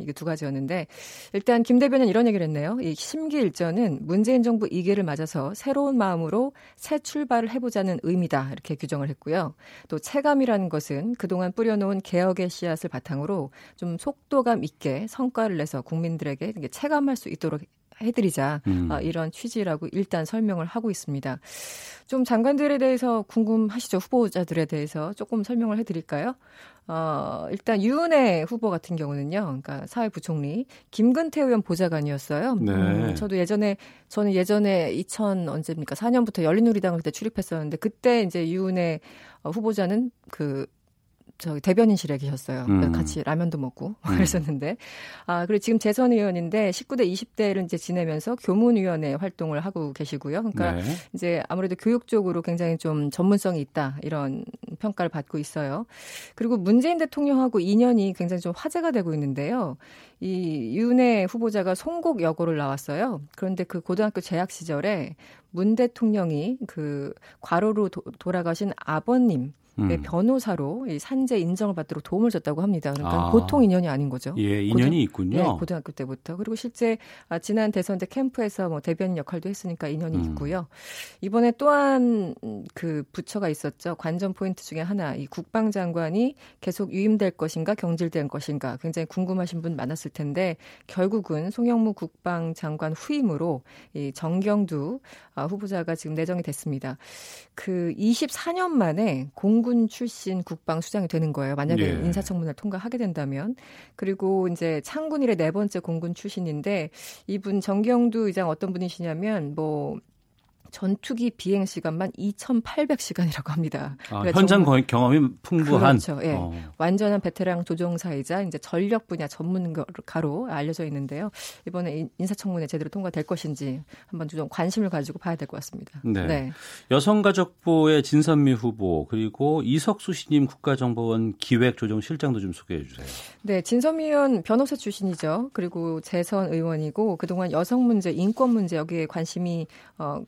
이게 두 가지였는데 일단 김 대변인 이런 얘기를 했네요. 이 심기일전은 문재인 정부 2기를 맞아서 새로운 마음으로 새 출발을 해보자는 의미다 이렇게 규정을 했고요. 또 체감이라는 것은 그동안 뿌려놓은 개혁의 씨앗을 바탕으로 좀 속도감 있게 성과를 내서 국민들에게 체감할 수 있도록 해드리자 이런 취지라고 일단 설명을 하고 있습니다. 좀 장관들에 대해서 궁금하시죠? 후보자들에 대해서 조금 설명을 해드릴까요? 일단 유은혜 후보 같은 경우는요. 그러니까 사회부총리 김근태 의원 보좌관이었어요. 네. 저는 예전에 2004년부터 열린우리당을 그때 출입했었는데 그때 이제 유은혜 후보자는 대변인실에 계셨어요. 같이 라면도 먹고 그랬었는데. 그리고 지금 재선 의원인데 19대 20대를 이제 지내면서 교문위원회 활동을 하고 계시고요. 그러니까 이제 아무래도 교육 쪽으로 굉장히 좀 전문성이 있다 이런 평가를 받고 있어요. 그리고 문재인 대통령하고 인연이 굉장히 좀 화제가 되고 있는데요. 이 윤해 후보자가 송곡 여고를 나왔어요. 그런데 그 고등학교 재학 시절에 문 대통령이 그 과로로 돌아가신 아버님 변호사로 산재 인정을 받도록 도움을 줬다고 합니다. 그러니까 보통 인연이 아닌 거죠. 예, 인연이 있군요. 네, 고등학교 때부터. 그리고 실제 지난 대선 때 캠프에서 뭐 대변인 역할도 했으니까 인연이 있고요. 이번에 또한 그 부처가 있었죠. 관전 포인트 중에 하나, 이 국방장관이 계속 유임될 것인가 경질될 것인가 굉장히 궁금하신 분 많았을 텐데 결국은 송영무 국방장관 후임으로 이 정경두 후보자가 지금 내정이 됐습니다. 그 24년 만에 공군 출신 국방수장이 되는 거예요. 만약에 예. 인사청문회를 통과하게 된다면. 그리고 이제 창군 이래 네 번째 공군 출신인데 이분 정경두 의장 어떤 분이시냐면 뭐 전투기 비행 시간만 2,800시간이라고 합니다. 그러니까 현장 경험이 풍부한. 그렇죠. 예. 완전한 베테랑 조종사이자 이제 전력 분야 전문가로 알려져 있는데요. 이번에 인사청문회 제대로 통과될 것인지 한번 좀 관심을 가지고 봐야 될 것 같습니다. 네. 네. 여성가족부의 진선미 후보 그리고 이석수 신임 국가정보원 기획조정실장도 좀 소개해 주세요. 네, 진선미 의원 변호사 출신이죠. 그리고 재선 의원이고 그동안 여성 문제, 인권 문제 여기에 관심이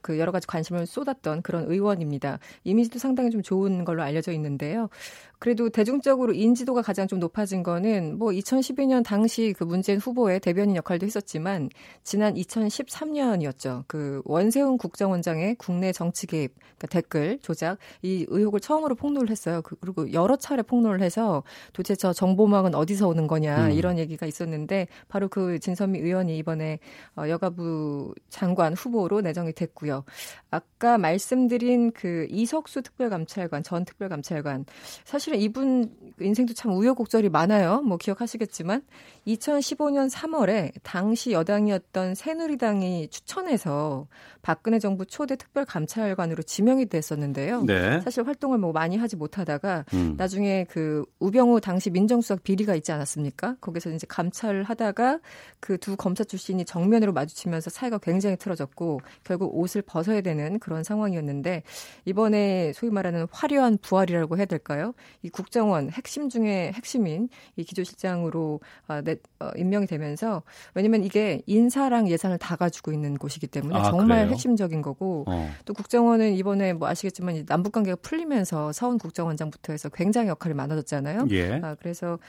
그 여러 가지 관심을 쏟았던 그런 의원입니다. 이미지도 상당히 좀 좋은 걸로 알려져 있는데요. 그래도 대중적으로 인지도가 가장 좀 높아진 거는 뭐 2012년 당시 그 문재인 후보의 대변인 역할도 했었지만 지난 2013년이었죠. 그 원세훈 국정원장의 국내 정치 개입, 그러니까 댓글 조작 이 의혹을 처음으로 폭로를 했어요. 그리고 여러 차례 폭로를 해서 도대체 저 정보망은 어디서 오는 거냐 이런 얘기가 있었는데 바로 그 진선미 의원이 이번에 여가부 장관 후보로 내정이 됐고요. 아까 말씀드린 그 이석수 특별감찰관, 전 특별감찰관. 사실은 이분 인생도 참 우여곡절이 많아요. 뭐 기억하시겠지만 2015년 3월에 당시 여당이었던 새누리당이 추천해서 박근혜 정부 초대 특별감찰관으로 지명이 됐었는데요. 네. 사실 활동을 뭐 많이 하지 못하다가 나중에 그 우병우 당시 민정수석 비리가 있지 않았습니까? 거기서 이제 감찰을 하다가 그 두 검사 출신이 정면으로 마주치면서 사이가 굉장히 틀어졌고 결국 옷을 벗어야 되는 그런 상황이었는데 이번에 소위 말하는 화려한 부활이라고 해야 될까요? 이 국정원 핵심 중에 핵심인 이 기조실장으로 임명이 되면서 왜냐하면 이게 인사랑 예산을 다 가지고 있는 곳이기 때문에 정말 그래요? 핵심적인 거고 또 국정원은 이번에 뭐 아시겠지만 남북관계가 풀리면서 서훈 국정원장부터 해서 굉장히 역할이 많아졌잖아요. 예. 그래서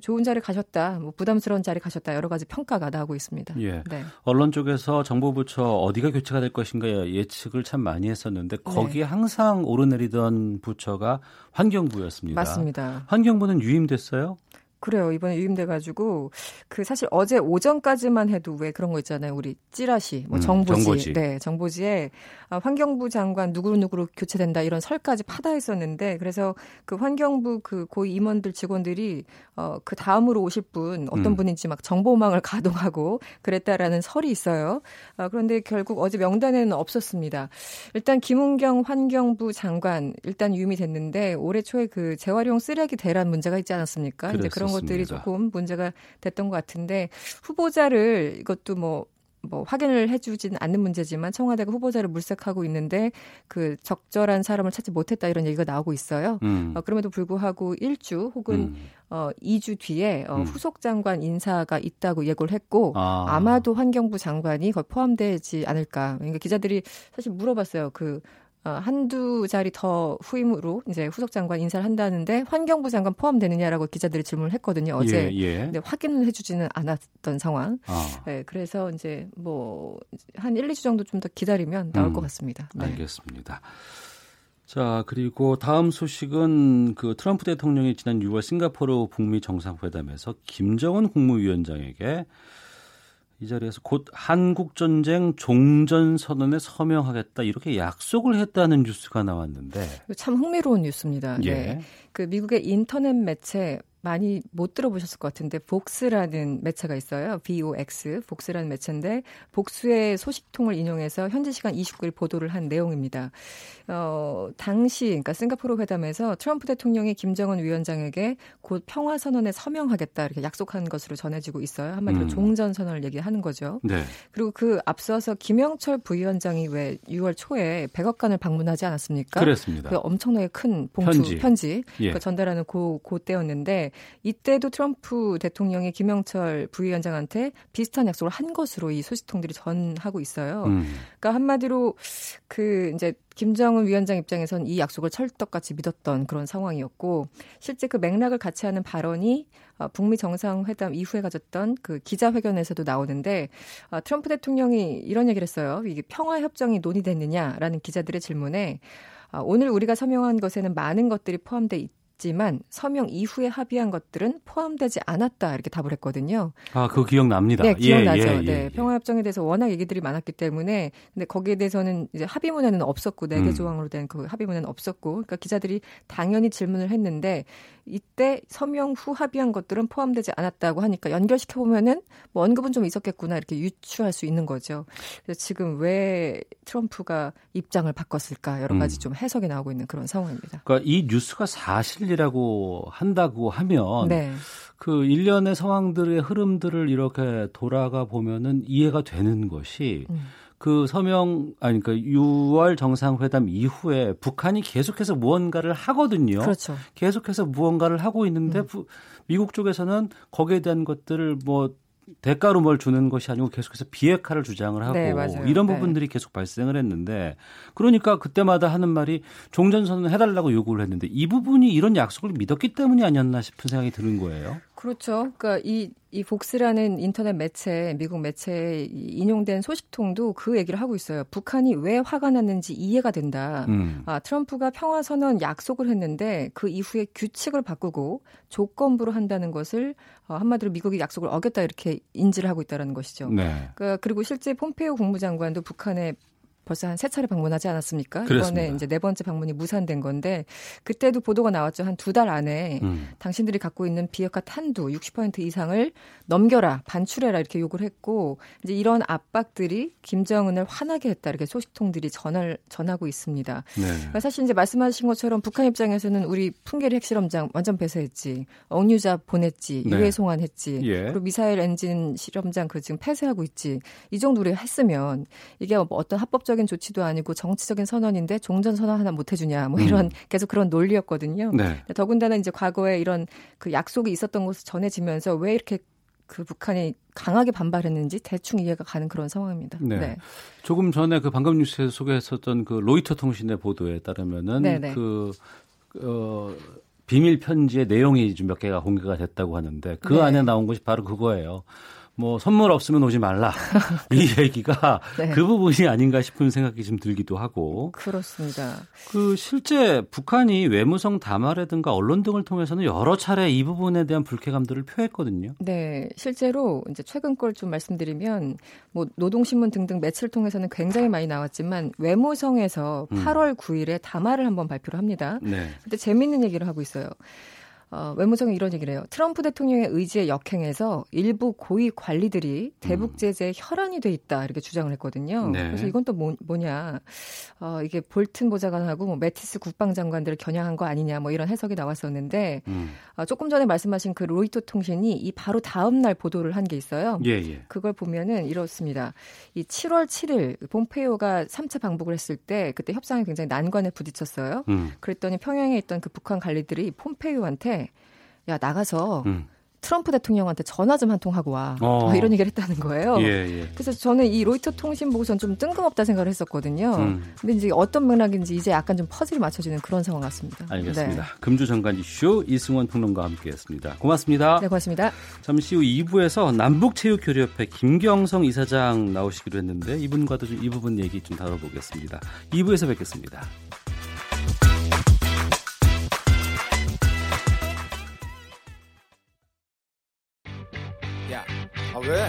좋은 자리 가셨다, 뭐 부담스러운 자리 가셨다 여러 가지 평가가 나오고 있습니다. 예. 네. 언론 쪽에서 정보부처 어디가 교체가 될 것인가 예측을 참 많이 했었는데 거기에 네. 항상 오르내리던 부처가 환경부였습니다. 맞습니다. 환경부는 유임됐어요? 그래요. 이번에 유임돼가지고 그 사실 어제 오전까지만 해도 왜 그런 거 있잖아요. 우리 찌라시, 뭐 정보지. 네, 정보지에 환경부 장관 누구누구로 교체된다 이런 설까지 파다했었는데 그래서 그 환경부 그 고위 임원들 직원들이 그 다음으로 오실 분 어떤 분인지 막 정보망을 가동하고 그랬다라는 설이 있어요. 그런데 결국 어제 명단에는 없었습니다. 일단 김은경 환경부 장관 일단 유임이 됐는데 올해 초에 그 재활용 쓰레기 대란 문제가 있지 않았습니까? 그래서. 이제 그런 것들이 조금 문제가 됐던 것 같은데 후보자를 이것도 뭐 확인을 해주진 않는 문제지만 청와대가 후보자를 물색하고 있는데 그 적절한 사람을 찾지 못했다 이런 얘기가 나오고 있어요. 그럼에도 불구하고 1주 혹은 2주 뒤에 후속 장관 인사가 있다고 예고를 했고 아마도 환경부 장관이 거의 포함되지 않을까. 그러니까 기자들이 사실 물어봤어요. 그 한두 자리 더 후임으로 이제 후속 장관 인사를 한다는데 환경부 장관 포함되느냐라고 기자들이 질문을 했거든요. 어제. 근데 확인을 해주지는 않았던 상황. 네, 그래서 이제 뭐 한 1, 2주 정도 좀 더 기다리면 나올 것 같습니다. 네. 알겠습니다. 자, 그리고 다음 소식은 그 트럼프 대통령이 지난 6월 싱가포르 북미 정상회담에서 김정은 국무위원장에게 이 자리에서 곧 한국전쟁 종전선언에 서명하겠다 이렇게 약속을 했다는 뉴스가 나왔는데 참 흥미로운 뉴스입니다. 예. 네. 그 미국의 인터넷 매체 많이 못 들어보셨을 것 같은데 복스라는 매체가 있어요. VOX, 복스라는 매체인데 복수의 소식통을 인용해서 현지 시간 29일 보도를 한 내용입니다. 당시 그러니까 싱가포르 회담에서 트럼프 대통령이 김정은 위원장에게 곧 평화선언에 서명하겠다 이렇게 약속한 것으로 전해지고 있어요. 한마디로 종전선언을 얘기하는 거죠. 네. 그리고 그 앞서서 김영철 부위원장이 왜 6월 초에 백악관을 방문하지 않았습니까? 그랬습니다. 그 엄청나게 큰 봉투, 편지 예. 전달하는 그 때였는데 이때도 트럼프 대통령이 김영철 부위원장한테 비슷한 약속을 한 것으로 이 소식통들이 전하고 있어요. 그러니까 한마디로 그 이제 김정은 위원장 입장에선 이 약속을 철떡같이 믿었던 그런 상황이었고, 실제 그 맥락을 같이 하는 발언이 북미 정상회담 이후에 가졌던 그 기자회견에서도 나오는데, 트럼프 대통령이 이런 얘기를 했어요. 이게 평화협정이 논의됐느냐라는 기자들의 질문에 오늘 우리가 서명한 것에는 많은 것들이 포함돼 있지만 서명 이후에 합의한 것들은 포함되지 않았다, 이렇게 답을 했거든요. 아, 그거 기억납니다. 네, 기억나죠. 네, 평화협정에 대해서 워낙 얘기들이 많았기 때문에, 근데 거기에 대해서는 이제 합의문에는 없었고, 4개 조항으로 된 그 합의문에는 없었고, 그러니까 기자들이 당연히 질문을 했는데, 이때 서명 후 합의한 것들은 포함되지 않았다고 하니까 연결시켜 보면은 뭐 언급은 좀 있었겠구나, 이렇게 유추할 수 있는 거죠. 그래서 지금 왜 트럼프가 입장을 바꿨을까, 여러 가지 좀 해석이 나오고 있는 그런 상황입니다. 그러니까 이 뉴스가 사실이라고 한다고 하면, 네, 그 일련의 상황들의 흐름들을 이렇게 돌아가 보면은 이해가 되는 것이, 그 그러니까 6월 정상회담 이후에 북한이 계속해서 무언가를 하거든요. 그렇죠. 계속해서 무언가를 하고 있는데 미국 쪽에서는 거기에 대한 것들을 뭐 대가로 뭘 주는 것이 아니고 계속해서 비핵화를 주장을 하고, 네, 이런 부분들이, 네, 계속 발생을 했는데, 그러니까 그때마다 하는 말이 종전선언 해달라고 요구를 했는데, 이 부분이 이런 약속을 믿었기 때문이 아니었나 싶은 생각이 드는 거예요. 그렇죠. 그러니까 이 복스라는 인터넷 매체, 미국 매체에 인용된 소식통도 그 얘기를 하고 있어요. 북한이 왜 화가 났는지 이해가 된다. 트럼프가 평화선언 약속을 했는데 그 이후에 규칙을 바꾸고 조건부로 한다는 것을 한마디로 미국이 약속을 어겼다, 이렇게 인지를 하고 있다는 것이죠. 네. 그러니까 그리고 실제 폼페오 국무장관도 북한에 벌써 한 3차례 방문하지 않았습니까? 그렇습니다. 이번에 이제 4번째 방문이 무산된 건데, 그때도 보도가 나왔죠. 한 2달 안에 당신들이 갖고 있는 비핵화 탄두 60% 이상을 넘겨라, 반출해라, 이렇게 요구를 했고, 이제 이런 압박들이 김정은을 화나게 했다, 이렇게 소식통들이 전하고 있습니다. 네. 그러니까 사실 이제 말씀하신 것처럼 북한 입장에서는 우리 풍계리 핵실험장 완전 폐쇄했지, 억류자 보냈지, 유해송환했지, 네, 그리고 미사일 엔진 실험장 그 지금 폐쇄하고 있지, 이 정도 우리가 했으면 이게 뭐 어떤 합법적 조치도 아니고 정치적인 선언인데 종전 선언 하나 못 해주냐, 뭐 이런 계속 그런 논리였거든요. 네. 더군다나 이제 과거에 이런 그 약속이 있었던 것을 전해지면서 왜 이렇게 그 북한이 강하게 반발했는지 대충 이해가 가는 그런 상황입니다. 네. 네. 조금 전에 그 방금 뉴스에서 소개했었던 그 로이터 통신의 보도에 따르면은, 네네, 비밀 편지의 내용이 좀 몇 개가 공개가 됐다고 하는데, 그, 네, 안에 나온 것이 바로 그거예요. 뭐 선물 없으면 오지 말라, 이 얘기가, 네, 그 부분이 아닌가 싶은 생각이 좀 들기도 하고. 그렇습니다. 그 실제 북한이 외무성 담화라든가 언론 등을 통해서는 여러 차례 이 부분에 대한 불쾌감들을 표했거든요. 네, 실제로 이제 최근 걸 좀 말씀드리면, 뭐 노동신문 등등 매체를 통해서는 굉장히 많이 나왔지만 외무성에서 8월 9일에 담화를 한번 발표를 합니다. 네. 근데 재미있는 얘기를 하고 있어요. 외무성이 이런 얘기를 해요. 트럼프 대통령의 의지에 역행해서 일부 고위 관리들이 대북 제재에 혈안이 돼 있다, 이렇게 주장을 했거든요. 네. 그래서 이건 또 뭐냐. 이게 볼튼 보좌관하고 뭐 매티스 국방장관들을 겨냥한 거 아니냐, 뭐 이런 해석이 나왔었는데, 조금 전에 말씀하신 그 로이터 통신이 이 바로 다음 날 보도를 한 게 있어요. 예, 예. 그걸 보면은 이렇습니다. 이 7월 7일 폼페이오가 3차 방북을 했을 때 그때 협상이 굉장히 난관에 부딪혔어요. 그랬더니 평양에 있던 그 북한 관리들이 폼페이오한테, 야, 나가서 트럼프 대통령한테 전화 좀 한 통 하고 와, 이런 얘기를 했다는 거예요. 예, 예. 그래서 저는 이 로이터 통신 보고 전 좀 뜬금없다 생각을 했었거든요. 근데 이제 어떤 맥락인지 이제 약간 좀 퍼즐이 맞춰지는 그런 상황 같습니다. 알겠습니다. 네. 금주 정관 이슈 이승원 평론가와 함께했습니다. 고맙습니다. 네, 고맙습니다. 잠시 후 2부에서 남북체육교류협회 김경성 이사장 나오시기로 했는데, 이분과도 좀 이 부분 얘기 좀 다뤄보겠습니다. 2부에서 뵙겠습니다. 왜?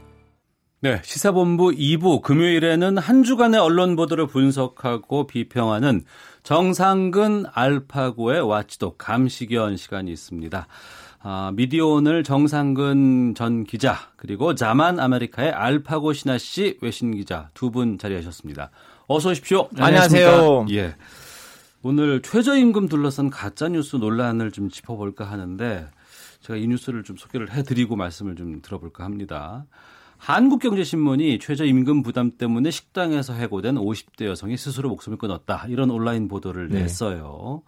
네, 시사본부 2부 금요일에는 한 주간의 언론 보도를 분석하고 비평하는 정상근 알파고의 와치독 감시견 시간이 있습니다. 미디어오늘 정상근 전 기자 그리고 자만 아메리카의 알파고 신하 씨 외신 기자 두 분 자리하셨습니다. 어서 오십시오. 안녕하세요. 예. 오늘 최저임금 둘러싼 가짜뉴스 논란을 좀 짚어볼까 하는데 제가 이 뉴스를 좀 소개를 해드리고 말씀을 좀 들어볼까 합니다. 한국경제신문이 최저임금 부담 때문에 식당에서 해고된 50대 여성이 스스로 목숨을 끊었다. 이런 온라인 보도를 냈어요.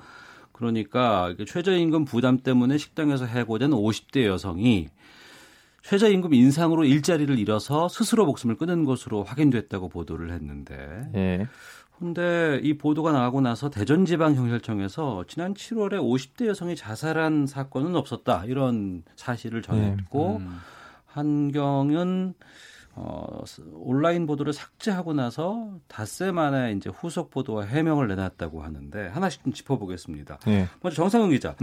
그러니까 최저임금 부담 때문에 식당에서 해고된 50대 여성이 최저임금 인상으로 일자리를 잃어서 스스로 목숨을 끊은 것으로 확인됐다고 보도를 했는데 그런데 이 보도가 나가고 나서 대전지방경찰청에서 지난 7월에 50대 여성이 자살한 사건은 없었다. 이런 사실을 전했고 한경은 온라인 보도를 삭제하고 나서 닷새 만에 이제 후속 보도와 해명을 내놨다고 하는데 하나씩 좀 짚어보겠습니다. 먼저 정상근 기자,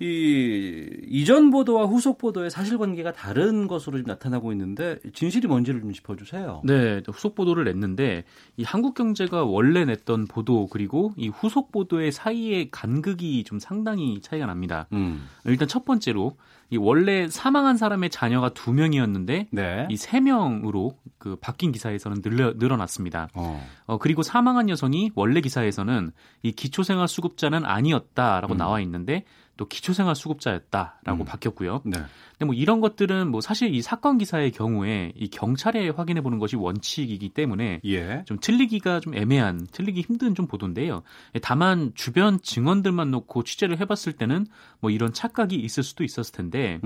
이 이전 보도와 후속 보도의 사실관계가 다른 것으로 지금 나타나고 있는데 진실이 뭔지를 좀 짚어주세요. 네, 후속 보도를 냈는데 이 한국경제가 원래 냈던 보도 그리고 이 후속 보도의 사이의 간극이 좀 상당히 차이가 납니다. 일단 첫 번째로 이 원래 사망한 사람의 자녀가 2명이었는데 이 3명으로 그 바뀐 기사에서는 늘어났습니다. 그리고 사망한 여성이 원래 기사에서는 이 기초생활수급자는 아니었다라고 나와 있는데 또 기초생활수급자였다라고 바뀌었고요. 근데 뭐 이런 것들은 뭐 사실 이 사건 기사의 경우에 이 경찰에 확인해 보는 것이 원칙이기 때문에 좀 틀리기가 좀 애매한, 틀리기 힘든 좀 보도인데요. 다만 주변 증언들만 놓고 취재를 해봤을 때는 뭐 이런 착각이 있을 수도 있었을 텐데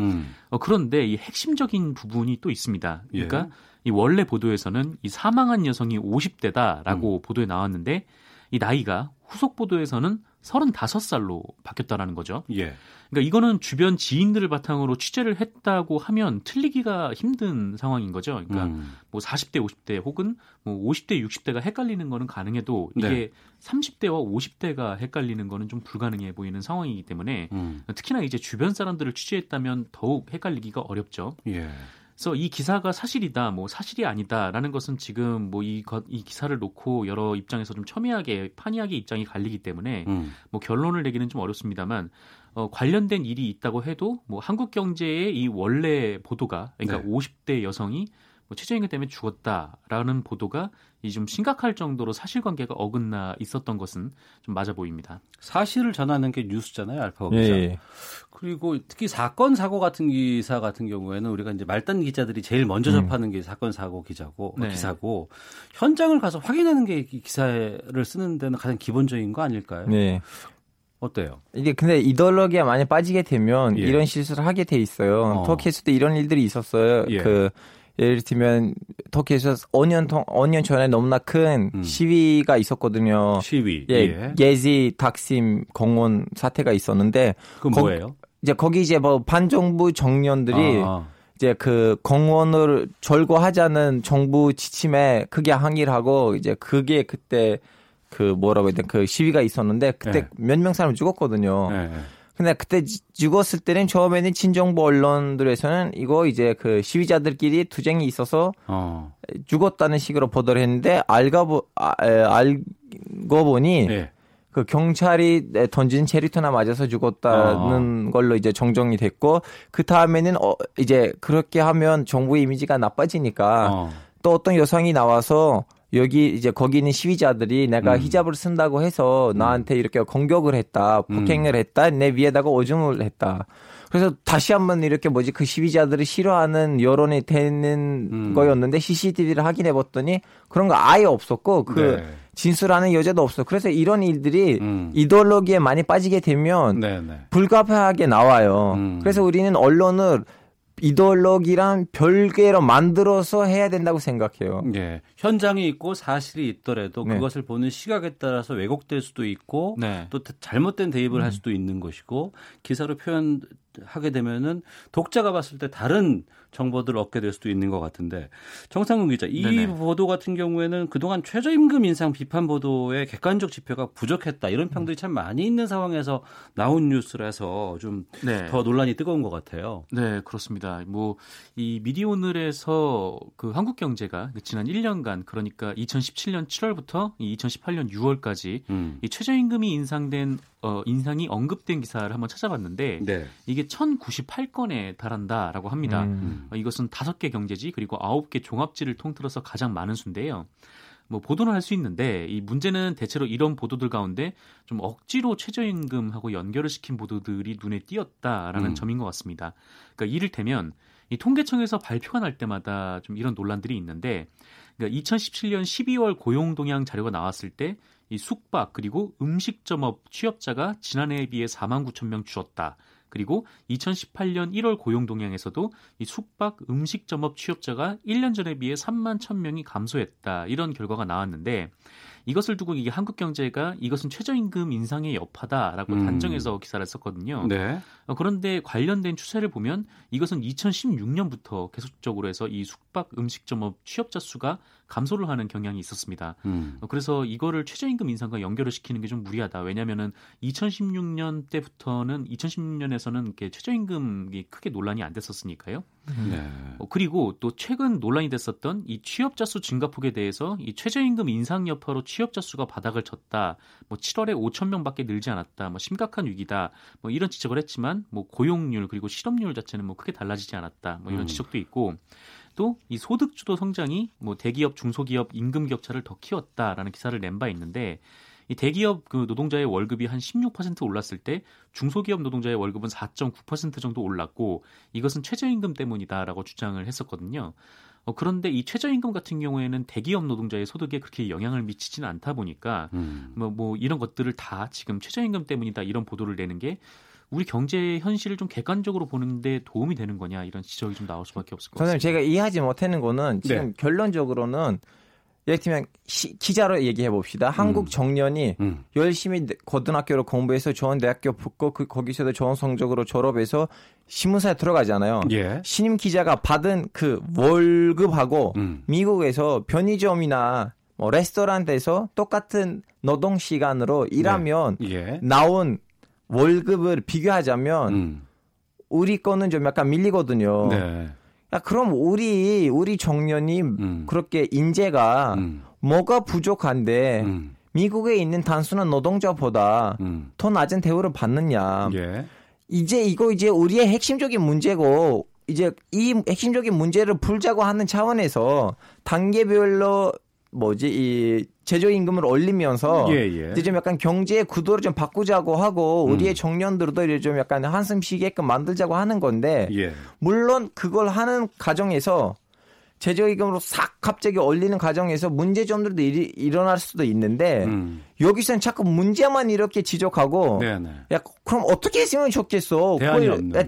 그런데 이 핵심적인 부분이 또 있습니다. 그러니까 이 원래 보도에서는 이 사망한 여성이 50대다라고 보도에 나왔는데 이 나이가 후속 보도에서는 35살로 바뀌었다라는 거죠. 그러니까 이거는 주변 지인들을 바탕으로 취재를 했다고 하면 틀리기가 힘든 상황인 거죠. 그러니까 뭐 40대, 50대 혹은 뭐 50대, 60대가 헷갈리는 거는 가능해도 이게 30대와 50대가 헷갈리는 거는 좀 불가능해 보이는 상황이기 때문에 특히나 이제 주변 사람들을 취재했다면 더욱 헷갈리기가 어렵죠. 그래서 이 기사가 사실이다, 뭐 사실이 아니다라는 것은 지금 뭐 이 기사를 놓고 여러 입장에서 좀 첨예하게 판이하게 입장이 갈리기 때문에 뭐 결론을 내기는 좀 어렵습니다만 관련된 일이 있다고 해도 뭐 한국경제의 이 원래 보도가 그러니까 50대 여성이 뭐 최저임금 때문에 죽었다라는 보도가 이 좀 심각할 정도로 사실관계가 어긋나 있었던 것은 좀 맞아 보입니다. 사실을 전하는 게 뉴스잖아요, 알파고 기자. 그리고 특히 사건 사고 같은 기사 같은 경우에는 우리가 이제 말단 기자들이 제일 먼저 접하는 게 사건 사고 기자고 기사고 현장을 가서 확인하는 게 기사를 쓰는 데는 가장 기본적인 거 아닐까요? 어때요? 이게 근데 이데올로기에 많이 빠지게 되면 이런 실수를 하게 돼 있어요. 터키에서도 이런 일들이 있었어요. 예를 들면 터키에서 5년 전에 너무나 큰 시위가 있었거든요. 예지 닥심 공원 사태가 있었는데 그 뭐예요? 이제 거기 이제 뭐 반정부 청년들이 이제 그 공원을 철거하자는 정부 지침에 크게 항의를 하고 이제 그게 그때 그 뭐라고 해야 되나 그 시위가 있었는데 그때 몇 명 사람 죽었거든요. 근데 그때 죽었을 때는 처음에는 친정부 언론들에서는 이거 이제 그 시위자들끼리 투쟁이 있어서 죽었다는 식으로 보도를 했는데 알고 보니 그 경찰이 던진 체리토나 맞아서 죽었다는 걸로 이제 정정이 됐고 그 다음에는 이제 그렇게 하면 정부의 이미지가 나빠지니까 또 어떤 여성이 나와서 여기 이제 거기 있는 시위자들이 내가 히잡을 쓴다고 해서 나한테 이렇게 공격을 했다, 폭행을 했다, 내 위에다가 오줌을 했다. 그래서 다시 한번 이렇게 그 시위자들이 싫어하는 여론이 되는 거였는데 CCTV를 확인해 봤더니 그런 거 아예 없었고 그 진술하는 여자도 없어. 그래서 이런 일들이 이데올로기에 많이 빠지게 되면 불가피하게 나와요. 그래서 우리는 언론을 이데올로기랑 별개로 만들어서 해야 된다고 생각해요. 현장이 있고 사실이 있더라도 그것을 보는 시각에 따라서 왜곡될 수도 있고 또 잘못된 대입을 할 수도 있는 것이고 기사로 표현하게 되면은 독자가 봤을 때 다른 정보들을 얻게 될 수도 있는 것 같은데, 정상근 기자, 이 네네. 보도 같은 경우에는 그동안 최저임금 인상 비판 보도의 객관적 지표가 부족했다, 이런 평들이 참 많이 있는 상황에서 나온 뉴스라서 좀 더 네. 논란이 뜨거운 것 같아요. 네, 그렇습니다. 뭐 이 미디어오늘에서 그 한국 경제가 지난 1년간, 그러니까 2017년 7월부터 2018년 6월까지 이 최저임금이 인상된 인상이 언급된 기사를 한번 찾아봤는데 네. 이게 1,098건에 달한다라고 합니다. 이것은 5개 경제지 그리고 9개 종합지를 통틀어서 가장 많은 수인데요. 뭐 보도는 할 수 있는데 이 문제는 대체로 이런 보도들 가운데 좀 억지로 최저임금하고 연결을 시킨 보도들이 눈에 띄었다라는 점인 것 같습니다. 그러니까 이를테면 이 통계청에서 발표가 날 때마다 좀 이런 논란들이 있는데, 그러니까 2017년 12월 고용동향 자료가 나왔을 때 이 숙박 그리고 음식점업 취업자가 지난해에 비해 49,000명 줄었다. 그리고 2018년 1월 고용동향에서도 이 숙박, 음식점업 취업자가 1년 전에 비해 31,000명이 감소했다. 이런 결과가 나왔는데 이것을 두고 이게 한국 경제가 이것은 최저임금 인상의 여파다라고 단정해서 기사를 썼거든요. 네. 그런데 관련된 추세를 보면 이것은 2016년부터 계속적으로 해서 이 숙박, 음식점업 취업자 수가 감소를 하는 경향이 있었습니다. 그래서 이거를 최저임금 인상과 연결을 시키는 게 좀 무리하다. 왜냐하면은 2016년 때부터는 2016년에서는 이렇게 최저임금이 크게 논란이 안 됐었으니까요. 네. 그리고 또 최근 논란이 됐었던 이 취업자 수 증가폭에 대해서 이 최저임금 인상 여파로 취업자 수가 바닥을 쳤다, 뭐 7월에 5,000명밖에 늘지 않았다, 뭐 심각한 위기다, 뭐 이런 지적을 했지만 뭐 고용률 그리고 실업률 자체는 뭐 크게 달라지지 않았다, 뭐 이런 지적도 있고. 또 이 소득주도 성장이 뭐 대기업, 중소기업 임금 격차를 더 키웠다라는 기사를 낸 바 있는데, 이 대기업 그 노동자의 월급이 한 16% 올랐을 때 중소기업 노동자의 월급은 4.9% 정도 올랐고 이것은 최저임금 때문이다라고 주장을 했었거든요. 그런데 이 최저임금 같은 경우에는 대기업 노동자의 소득에 그렇게 영향을 미치지는 않다 보니까 뭐 이런 것들을 다 지금 최저임금 때문이다 이런 보도를 내는 게 우리 경제 현실을 좀 객관적으로 보는데 도움이 되는 거냐, 이런 지적이 좀 나올 수밖에 없을 것 같습니다. 저는 제가 이해하지 못하는 거는 지금 네. 결론적으로는 예를 들면 기자로 얘기해 봅시다. 한국 청년이 열심히 고등학교로 공부해서 좋은 대학교 붙고 거기서도 좋은 성적으로 졸업해서 신문사에 들어가잖아요. 예. 신임 기자가 받은 그 월급하고 미국에서 편의점이나 뭐 레스토랑에서 똑같은 노동 시간으로 일하면 네. 예. 나온 월급을 비교하자면 우리 거는 좀 약간 밀리거든요. 네. 야, 그럼 우리 청년이 그렇게 인재가 뭐가 부족한데 미국에 있는 단순한 노동자보다 더 낮은 대우를 받느냐. 예. 이거 우리의 핵심적인 문제고, 이제 이 핵심적인 문제를 풀자고 하는 차원에서 단계별로 이 최저임금을 올리면서 이제 좀 약간 경제의 구도를 좀 바꾸자고 하고 우리의 청년들도 이제 좀 약간 한숨 쉬게끔 만들자고 하는 건데 예. 물론 그걸 하는 과정에서 최저임금으로 싹 갑자기 올리는 과정에서 문제점들도 일어날 수도 있는데 여기서는 자꾸 문제만 이렇게 지적하고 네네. 야, 그럼 어떻게 했으면 좋겠어.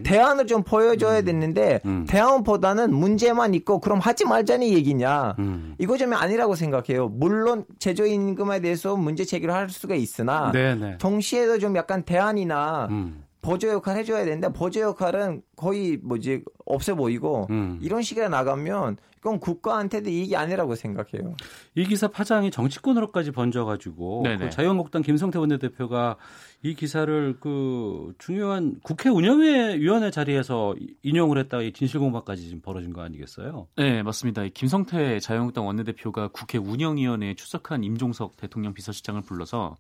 대안을 좀 보여줘야 되는데 대안보다는 문제만 있고 그럼 하지 말자는 얘기냐. 이거 좀 아니라고 생각해요. 물론 최저임금에 대해서 문제 제기를 할 수가 있으나 네네. 동시에도 좀 약간 대안이나 보조 역할을 해줘야 되는데 보조 역할은 거의 없어 보이고 이런 식으로 나가면 그건 국가한테도 이익이 아니라고 생각해요. 이 기사 파장이 정치권으로까지 번져가지고 그 자유한국당 김성태 원내대표가 이 기사를 그 중요한 국회 운영위원회 자리에서 인용을 했다가 진실 공방까지 지금 벌어진 거 아니겠어요? 네, 맞습니다. 김성태 자유한국당 원내대표가 국회 운영위원회에 출석한 임종석 대통령 비서실장을 불러서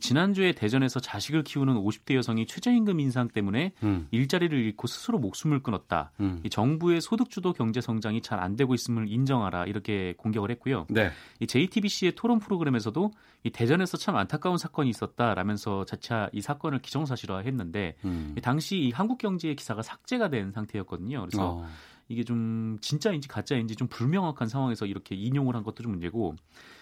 지난주에 대전에서 자식을 키우는 50대 여성이 최저임금 인상 때문에 일자리를 잃고 스스로 목숨을 끊었다. 정부의 소득주도 경제 성장이 잘 안 되고 있음을 인정하라, 이렇게 공격을 했고요. 네. JTBC의 토론 프로그램에서도 대전에서 참 안타까운 사건이 있었다라면서 자차 이 사건을 기정사실화했는데 당시 이 한국경제의 기사가 삭제가 된 상태였거든요. 그래서 이게 좀 진짜인지 가짜인지 좀 불명확한 상황에서 이렇게 인용을 한 것도 좀 문제고,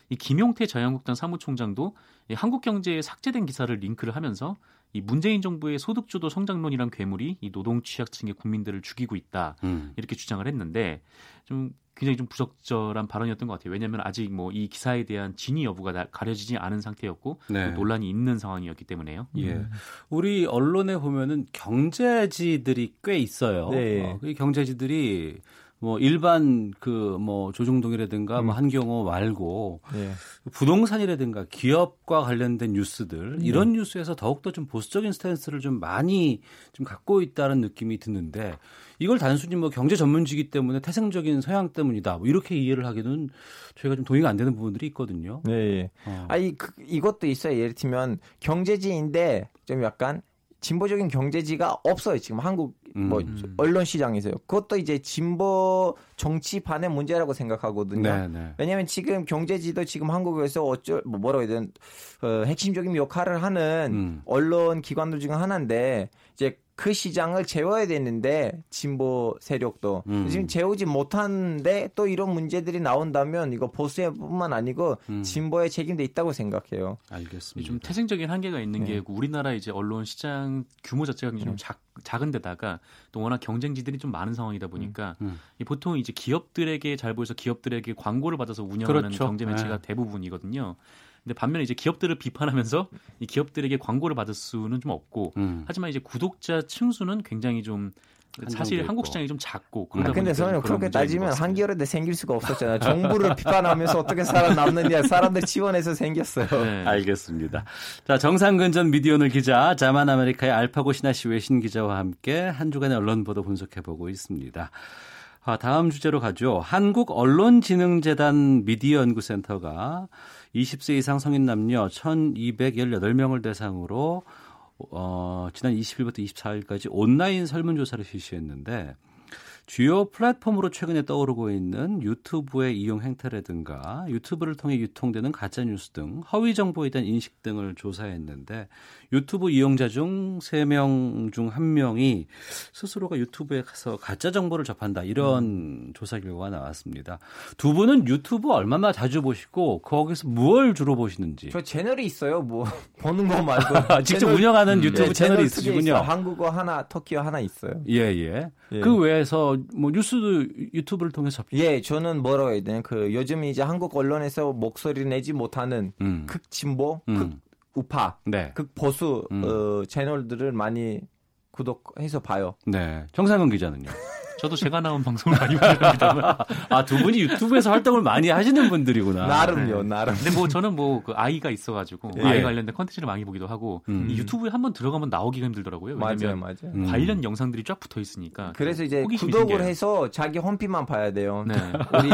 이 김용태 자유한국당 사무총장도 한국경제에 삭제된 기사를 링크를 하면서 이 문재인 정부의 소득주도 성장론이란 괴물이 이 노동 취약층의 국민들을 죽이고 있다. 이렇게 주장을 했는데 좀 굉장히 좀 부적절한 발언이었던 것 같아요. 왜냐하면 아직 뭐 이 기사에 대한 진위 여부가 가려지지 않은 상태였고 네. 논란이 있는 상황이었기 때문에요. 예, 우리 언론에 보면은 경제지들이 꽤 있어요. 네. 이 경제지들이 뭐 일반 그 뭐 조중동이라든가 뭐 한경호 말고 네. 부동산이라든가 기업과 관련된 뉴스들 이런 뉴스에서 더욱더 좀 보수적인 스탠스를 좀 많이 좀 갖고 있다는 느낌이 드는데 이걸 단순히 뭐 경제 전문지기 때문에 태생적인 서양 때문이다 뭐 이렇게 이해를 하기는 저희가 좀 동의가 안 되는 부분들이 있거든요. 네, 아니 이것도 있어요. 예를 들면 경제지인데 좀 약간 진보적인 경제지가 없어요. 지금 한국 뭐 언론 시장에서요. 그것도 이제 진보 정치판의 문제라고 생각하거든요. 네네. 왜냐하면 지금 경제지도 지금 한국에서 뭐라고 해야 되나 핵심적인 역할을 하는 언론 기관들 중 하나인데 이제 그 시장을 재워야 되는데 진보 세력도 지금 재우지 못하는데 또 이런 문제들이 나온다면 이거 보수뿐만 아니고 진보의 책임도 있다고 생각해요. 알겠습니다. 좀 태생적인 한계가 있는 네. 게 우리나라 이제 언론 시장 규모 자체가 좀 작은데다가 또 워낙 경쟁지들이 좀 많은 상황이다 보니까 보통 이제 기업들에게 잘 보여서 기업들에게 광고를 받아서 운영하는 그렇죠. 경제 매체가 네. 대부분이거든요. 근데 반면에 이제 기업들을 비판하면서 이 기업들에게 광고를 받을 수는 좀 없고 하지만 이제 구독자 층수는 굉장히 좀 사실 한국 시장이 좀 작고 그런데 저는 그렇게 따지면 한겨레도 생길 수가 없었잖아요. 정부를 비판하면서 어떻게 살아남느냐 사람들 지원해서 생겼어요. 네. 알겠습니다. 자 정상근 전 미디어오늘 기자, 자만 아메리카의 알파고 신하 씨 외신 기자와 함께 한 주간의 언론 보도 분석해보고 있습니다. 다음 주제로 가죠. 한국언론진흥재단 미디어연구센터가 20세 이상 성인 남녀 1,218명을 대상으로 지난 20일부터 24일까지 온라인 설문조사를 실시했는데 주요 플랫폼으로 최근에 떠오르고 있는 유튜브의 이용 행태라든가 유튜브를 통해 유통되는 가짜뉴스 등 허위 정보에 대한 인식 등을 조사했는데 유튜브 이용자 중 3명 중 1명이 스스로가 유튜브에 가서 가짜 정보를 접한다 이런 조사 결과가 나왔습니다. 두 분은 유튜브 얼마나 자주 보시고 거기서 무엇 주로 보시는지. 저 채널이 있어요. 뭐 보는 거 말고. 직접 채널, 운영하는 유튜브 네, 채널이 있으시군요. 한국어 하나, 터키어 하나 있어요. 예예. 예. 그 외에서 뭐 뉴스도 유튜브를 통해서 예, 저는 뭐라고 해야 되냐 그 요즘 이제 한국 언론에서 목소리 내지 못하는 극진보, 극우파, 네. 극보수 채널들을 많이 구독해서 봐요. 네, 정상근 기자는요. 저도 제가 나온 방송을 많이 보는데요. 아, 두 분이 유튜브에서 활동을 많이 하시는 분들이구나. 나름요, 나름. 근데 뭐 저는 뭐 그 아이가 있어가지고 예. 아이 관련된 컨텐츠를 많이 보기도 하고 이 유튜브에 한번 들어가면 나오기가 힘들더라고요. 왜냐면 맞아요. 관련 영상들이 쫙 붙어 있으니까. 그래서 이제 구독을 해서 자기 홈피만 봐야 돼요. 네. 우리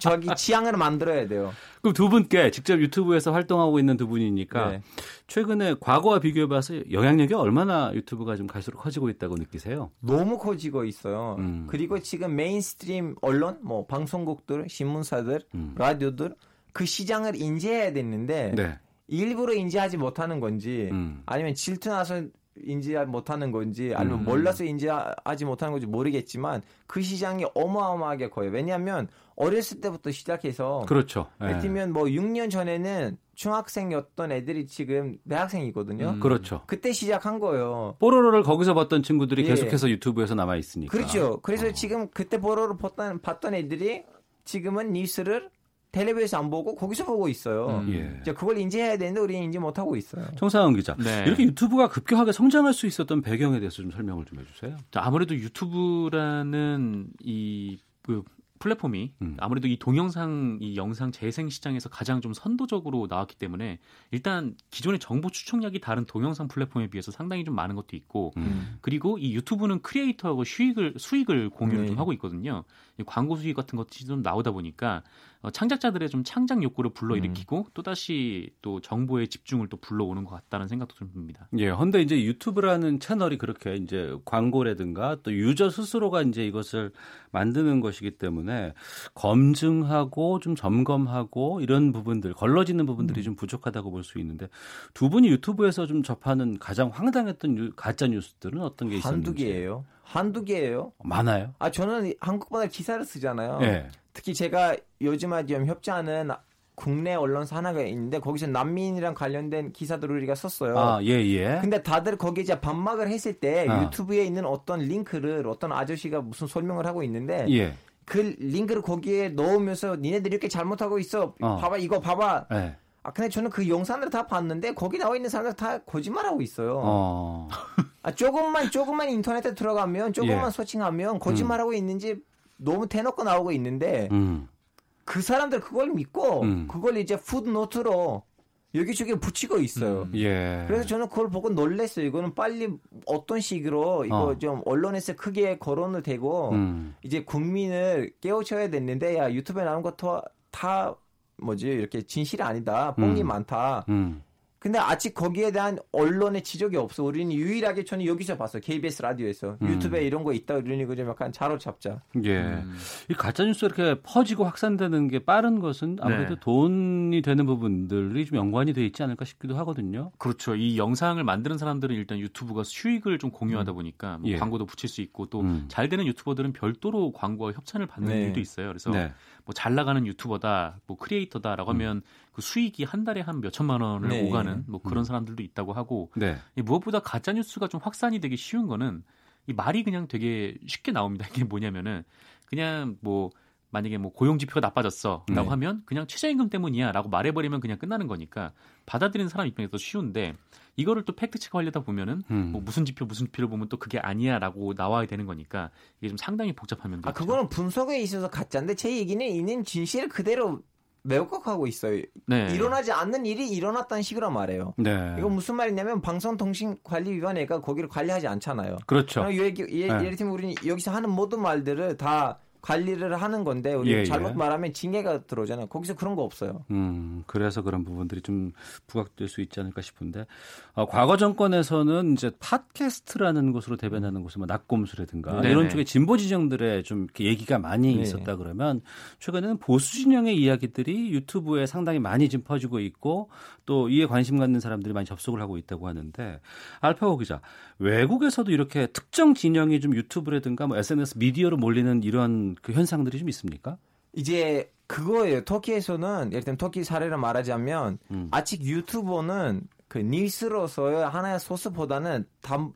자기 취향을 만들어야 돼요. 그럼 두 분께 직접 유튜브에서 활동하고 있는 두 분이니까 네. 최근에 과거와 비교해봐서 영향력이 얼마나 유튜브가 좀 갈수록 커지고 있다고 느끼세요? 너무 커지고 있어요. 그리고 지금 메인스트림 언론, 뭐 방송국들, 신문사들, 라디오들 그 시장을 인지해야 되는데 네. 일부러 인지하지 못하는 건지 아니면 질투나서 인지하지 못하는 건지 아니면 몰라서 인지하지 못하는 건지 모르겠지만 그 시장이 어마어마하게 커요. 왜냐하면 어렸을 때부터 시작해서 그렇죠. 예를 들면 뭐 6년 전에는 중학생이었던 애들이 지금 대학생이거든요. 그렇죠. 그때 시작한 거예요. 뽀로로를 거기서 봤던 친구들이 예. 계속해서 유튜브에서 남아 있으니까. 그렇죠. 그래서 지금 그때 뽀로로 봤던 애들이 지금은 뉴스를 텔레비에서 안 보고 거기서 보고 있어요. 예. 그걸 인지해야 되는데 우리는 인지 못하고 있어요. 정상훈 기자. 네. 이렇게 유튜브가 급격하게 성장할 수 있었던 배경에 대해서 좀 설명을 좀 해주세요. 아무래도 유튜브라는 이 플랫폼이 아무래도 이 동영상, 이 영상 재생 시장에서 가장 좀 선도적으로 나왔기 때문에 일단 기존의 정보 추측력이 다른 동영상 플랫폼에 비해서 상당히 좀 많은 것도 있고 그리고 이 유튜브는 크리에이터하고 수익을 공유를 네. 좀 하고 있거든요. 광고 수익 같은 것들이 좀 나오다 보니까 창작자들의 좀 창작 욕구를 불러일으키고 또다시 또 정보의 집중을 또 불러오는 것 같다는 생각도 좀 듭니다. 예, 근데 이제 유튜브라는 채널이 그렇게 이제 광고라든가 또 유저 스스로가 이제 이것을 만드는 것이기 때문에 검증하고 좀 점검하고 이런 부분들, 걸러지는 부분들이 좀 부족하다고 볼 수 있는데 두 분이 유튜브에서 좀 접하는 가장 황당했던 가짜 뉴스들은 어떤 게 있었는지. 한두 개예요. 많아요? 아, 저는 한국보다 기사를 쓰잖아요. 네. 특히 제가 요즘 협찬은 국내 언론사 하나가 있는데 거기서 난민이랑 관련된 기사들을 우리가 썼어요. 아, 예, 예. 근데 다들 거기에 이제 반박을 했을 때 아. 유튜브에 있는 어떤 링크를 어떤 아저씨가 무슨 설명을 하고 있는데 예. 그 링크를 거기에 넣으면서 니네들이 이렇게 잘못하고 있어. 봐봐, 이거 봐봐. 예. 아, 근데 저는 그 영상들을 다 봤는데 거기 나와 있는 사람들 다 거짓말하고 있어요. 아, 조금만 인터넷에 들어가면 조금만 예. 서칭하면 거짓말하고 있는지 너무 대놓고 나오고 있는데 그 사람들 그걸 믿고 그걸 이제 푸드노트로 여기저기 붙이고 있어요. 예. 그래서 저는 그걸 보고 놀랐어요. 이거는 빨리 어떤 식으로 이거 좀 언론에서 크게 거론을 되고 이제 국민을 깨우쳐야 됐는데 야 유튜브에 나온 거 다 뭐지 이렇게 진실이 아니다. 뽕이 많다. 근데 아직 거기에 대한 언론의 지적이 없어. 우리는 유일하게 저는 여기서 봤어요. KBS 라디오에서. 유튜브에 이런 거 있다. 이러니까 좀 약간 자로 잡자. 예. 이 가짜뉴스 이렇게 퍼지고 확산되는 게 빠른 것은 아무래도 네. 돈이 되는 부분들이 좀 연관이 돼 있지 않을까 싶기도 하거든요. 그렇죠. 이 영상을 만드는 사람들은 일단 유튜브가 수익을 좀 공유하다 보니까 뭐 예. 광고도 붙일 수 있고 또 잘 되는 유튜버들은 별도로 광고와 협찬을 받는 네. 일도 있어요. 그래서 네. 뭐 잘 나가는 유튜버다, 뭐 크리에이터다라고 하면 그 수익이 한 달에 한 몇천만 원을 네. 오가는 뭐 그런 사람들도 있다고 하고 네. 무엇보다 가짜 뉴스가 좀 확산이 되기 쉬운 거는 이 말이 그냥 되게 쉽게 나옵니다. 이게 뭐냐면은 그냥 뭐 만약에 뭐 고용 지표가 나빠졌어라고 네. 하면 그냥 최저임금 때문이야라고 말해버리면 그냥 끝나는 거니까 받아들이는 사람 입장에서 쉬운데 이거를 또 팩트 체크하려다 보면은 뭐 무슨 지표를 보면 또 그게 아니야라고 나와야 되는 거니까 이게 좀 상당히 복잡한 면도. 아 있죠. 그거는 분석에 있어서 가짜인데 제 얘기는 있는 진실 그대로. 매혹하고 있어요. 네. 일어나지 않는 일이 일어났다는 식으로 말해요. 네. 이건 무슨 말이냐면 방송통신관리위원회가 거기를 관리하지 않잖아요. 그렇죠. 예를 들면 우리는 여기서 하는 모든 말들을 다 관리를 하는 건데 우리 예, 잘못 예. 말하면 징계가 들어오잖아요. 거기서 그런 거 없어요. 그래서 그런 부분들이 좀 부각될 수 있지 않을까 싶은데 과거 정권에서는 이제 팟캐스트라는 것으로 대변하는 곳은 뭐 낙곰수라든가 네네. 이런 쪽에 진보 진영들의 좀 이렇게 얘기가 많이 네. 있었다 그러면 최근에는 보수 진영의 이야기들이 유튜브에 상당히 많이 지금 퍼지고 있고 또 이에 관심 갖는 사람들이 많이 접속을 하고 있다고 하는데 알파고 기자 외국에서도 이렇게 특정 진영이 좀 유튜브라든가 뭐 SNS 미디어로 몰리는 이런 그 현상들이 좀 있습니까? 이제 그거예요. 터키에서는 예를 들면 터키 사례를 말하자면 아직 유튜버는 그 뉴스로서의 하나의 소스보다는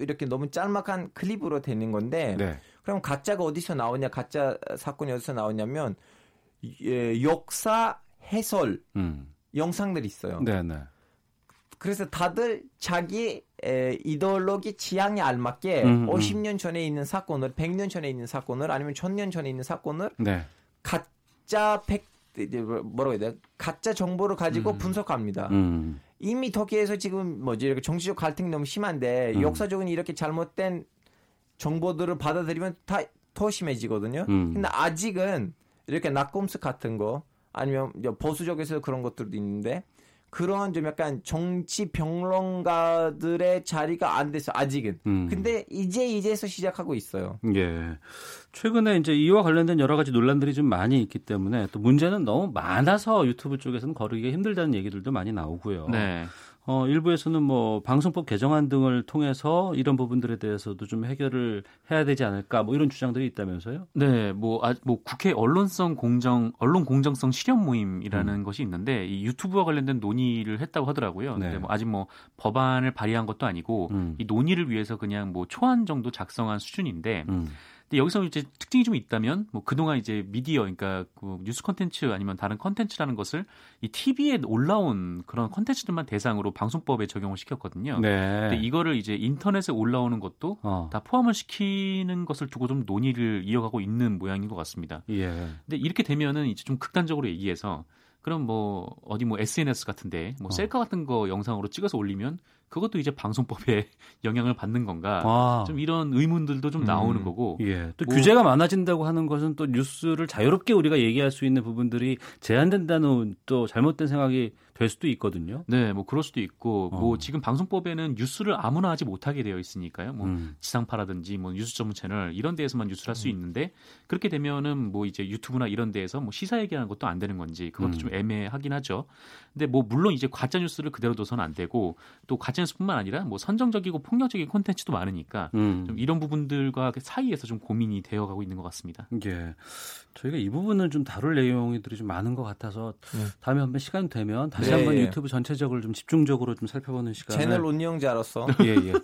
이렇게 너무 짤막한 클립으로 되는 건데 네. 그럼 가짜가 어디서 나오냐? 가짜 사건이 어디서 나오냐면 역사 해설 영상들이 있어요. 네네. 그래서 다들 자기 이데올로기 지향에 알맞게 50년 전에 있는 사건을 100년 전에 있는 사건을 아니면 1000년 전에 있는 사건을 네. 가짜 정보를 가지고 분석합니다. 이미 터키에서 지금 뭐지 이렇게 정치적 갈등이 너무 심한데 역사적인 이렇게 잘못된 정보들을 받아들이면 더 심해지거든요. 근데 아직은 이렇게 낙곰수 같은 거 아니면 보수적에서 그런 것들도 있는데 그런 좀 약간 정치 평론가들의 자리가 안 돼서 아직은. 근데 이제서 시작하고 있어요. 예. 최근에 이제 이와 관련된 여러 가지 논란들이 좀 많이 있기 때문에 또 문제는 너무 많아서 유튜브 쪽에서는 거르기가 힘들다는 얘기들도 많이 나오고요. 네. 일부에서는 뭐 방송법 개정안 등을 통해서 이런 부분들에 대해서도 좀 해결을 해야 되지 않을까 뭐 이런 주장들이 있다면서요? 네, 뭐 국회 언론 공정성 실현 모임이라는 것이 있는데 이 유튜브와 관련된 논의를 했다고 하더라고요. 네. 근데 뭐 아직 뭐 법안을 발의한 것도 아니고 이 논의를 위해서 그냥 뭐 초안 정도 작성한 수준인데. 근데 여기서 이제 특징이 좀 있다면 뭐 그동안 이제 미디어 그러니까 그 뉴스 콘텐츠 아니면 다른 콘텐츠라는 것을 이 TV에 올라온 그런 콘텐츠들만 대상으로 방송법에 적용을 시켰거든요. 네. 근데 이거를 이제 인터넷에 올라오는 것도 다 포함을 시키는 것을 두고 좀 논의를 이어가고 있는 모양인 것 같습니다. 예. 근데 이렇게 되면은 이제 좀 극단적으로 얘기해서 그럼 뭐 어디 뭐 SNS 같은데 뭐 셀카 같은 거 영상으로 찍어서 올리면 그것도 이제 방송법에 영향을 받는 건가? 좀 이런 의문들도 좀 나오는 거고. 예. 또 뭐, 규제가 많아진다고 하는 것은 또 뉴스를 자유롭게 우리가 얘기할 수 있는 부분들이 제한된다는 또 잘못된 생각이 될 수도 있거든요. 네, 뭐 그럴 수도 있고 뭐 지금 방송법에는 뉴스를 아무나 하지 못하게 되어 있으니까요. 뭐 지상파라든지 뭐 뉴스 전문 채널 이런 데에서만 뉴스를 할 수 있는데 그렇게 되면은 뭐 이제 유튜브나 이런 데에서 뭐 시사 얘기하는 것도 안 되는 건지 그것도 좀 애매하긴 하죠. 근데 뭐 물론 이제 가짜 뉴스를 그대로 둬서는 안 되고 또 가짜 SNS뿐만 아니라 뭐 선정적이고 폭력적인 콘텐츠도 많으니까 좀 이런 부분들과 사이에서 좀 고민이 되어가고 있는 것 같습니다. 예. 저희가 이 부분을 좀 다룰 내용들이 좀 많은 것 같아서 다음에 한번 시간 되면 다시 한번 유튜브 전체적으로 좀 집중적으로 좀 살펴보는 시간을 채널 운영자로서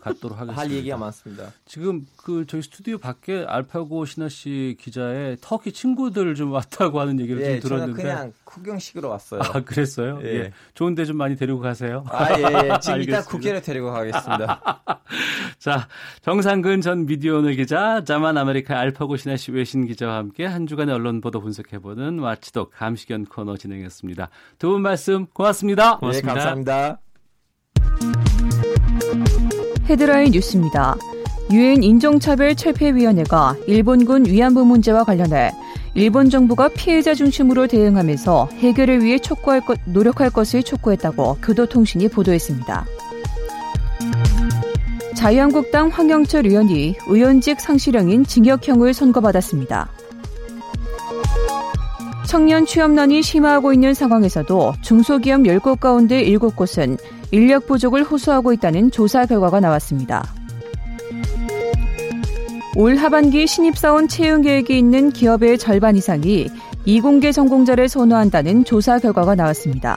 갖도록 하겠습니다. 할 얘기가 많습니다. 지금 그 저희 스튜디오 밖에 알파고 신하 씨 기자의 터키 친구들 좀 왔다고 하는 얘기를 좀 들었는데 저는 그냥 구경식으로 왔어요. 아 그랬어요? 예. 예. 좋은데 좀 많이 데리고 가세요. 아, 지금 이따 국회를 데리고 가겠습니다. 자, 정상근 전 미디어오늘 기자, 자만 아메리카 알파고 신하 씨 외신 기자와 함께 한 주간의 언론 보도 분석해보는 와치독 감시견 코너 진행했습니다. 두 분 말씀 고맙습니다. 고맙습니다. 네, 감사합니다. 헤드라인 뉴스입니다. 유엔인종차별철폐위원회가 일본군 위안부 문제와 관련해 일본 정부가 피해자 중심으로 대응하면서 해결을 위해 노력할 것을 촉구했다고 교도통신이 보도했습니다. 자유한국당 황영철 의원이 의원직 상실형인 징역형을 선고받았습니다. 청년 취업난이 심화하고 있는 상황에서도 중소기업 10곳 가운데 7곳은 인력 부족을 호소하고 있다는 조사 결과가 나왔습니다. 올 하반기 신입사원 채용 계획이 있는 기업의 절반 이상이 이공계 전공자를 선호한다는 조사 결과가 나왔습니다.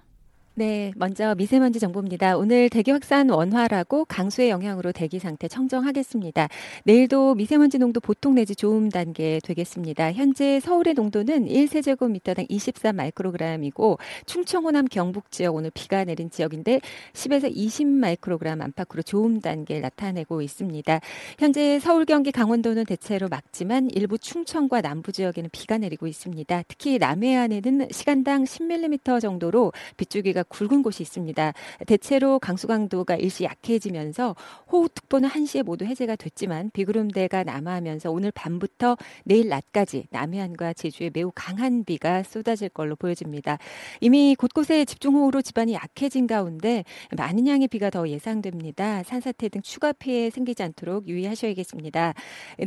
네, 먼저 미세먼지 정보입니다. 오늘 대기 확산 원활하고 강수의 영향으로 대기 상태 청정하겠습니다. 내일도 미세먼지 농도 보통 내지 좋음 단계 되겠습니다. 현재 서울의 농도는 1세제곱미터당 24마이크로그램이고 충청, 호남, 경북 지역 오늘 비가 내린 지역인데 10에서 20마이크로그램 안팎으로 좋음 단계를 나타내고 있습니다. 현재 서울, 경기, 강원도는 대체로 맑지만 일부 충청과 남부 지역에는 비가 내리고 있습니다. 특히 남해안에는 시간당 10mm 정도로 빗줄기가 굵은 곳이 있습니다. 대체로 강수 강도가 일시 약해지면서 호우특보는 1시에 모두 해제가 됐지만 비구름대가 남하하면서 오늘 밤부터 내일 낮까지 남해안과 제주에 매우 강한 비가 쏟아질 걸로 보여집니다. 이미 곳곳에 집중호우로 지반이 약해진 가운데 많은 양의 비가 더 예상됩니다. 산사태 등 추가 피해 생기지 않도록 유의하셔야겠습니다.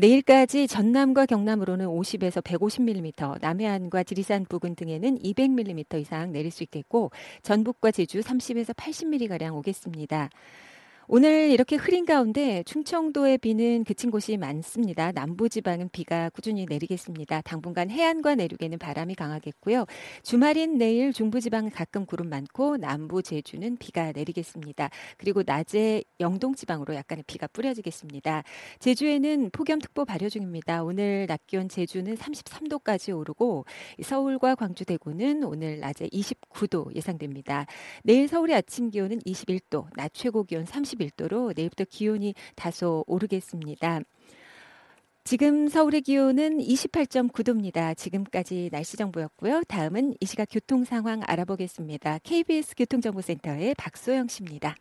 내일까지 전남과 경남으로는 50에서 150mm, 남해안과 지리산 부근 등에는 200mm 이상 내릴 수 있겠고 전북과 제주 30에서 80mm가량 오겠습니다. 오늘 이렇게 흐린 가운데 충청도의 비는 그친 곳이 많습니다. 남부지방은 비가 꾸준히 내리겠습니다. 당분간 해안과 내륙에는 바람이 강하겠고요. 주말인 내일 중부지방은 가끔 구름 많고 남부 제주는 비가 내리겠습니다. 그리고 낮에 영동지방으로 약간의 비가 뿌려지겠습니다. 제주에는 폭염특보 발효 중입니다. 오늘 낮 기온 제주는 33도까지 오르고 서울과 광주, 대구는 오늘 낮에 29도 예상됩니다. 내일 서울의 아침 기온은 21도, 낮 최고 기온 31도로 내일부터 기온이 다소 오르겠습니다. 지금 서울의 기온은 28.9도입니다. 지금까지 날씨 정보였고요. 다음은 이 시각 교통 상황 알아보겠습니다. KBS 교통정보센터의 박소영 씨입니다.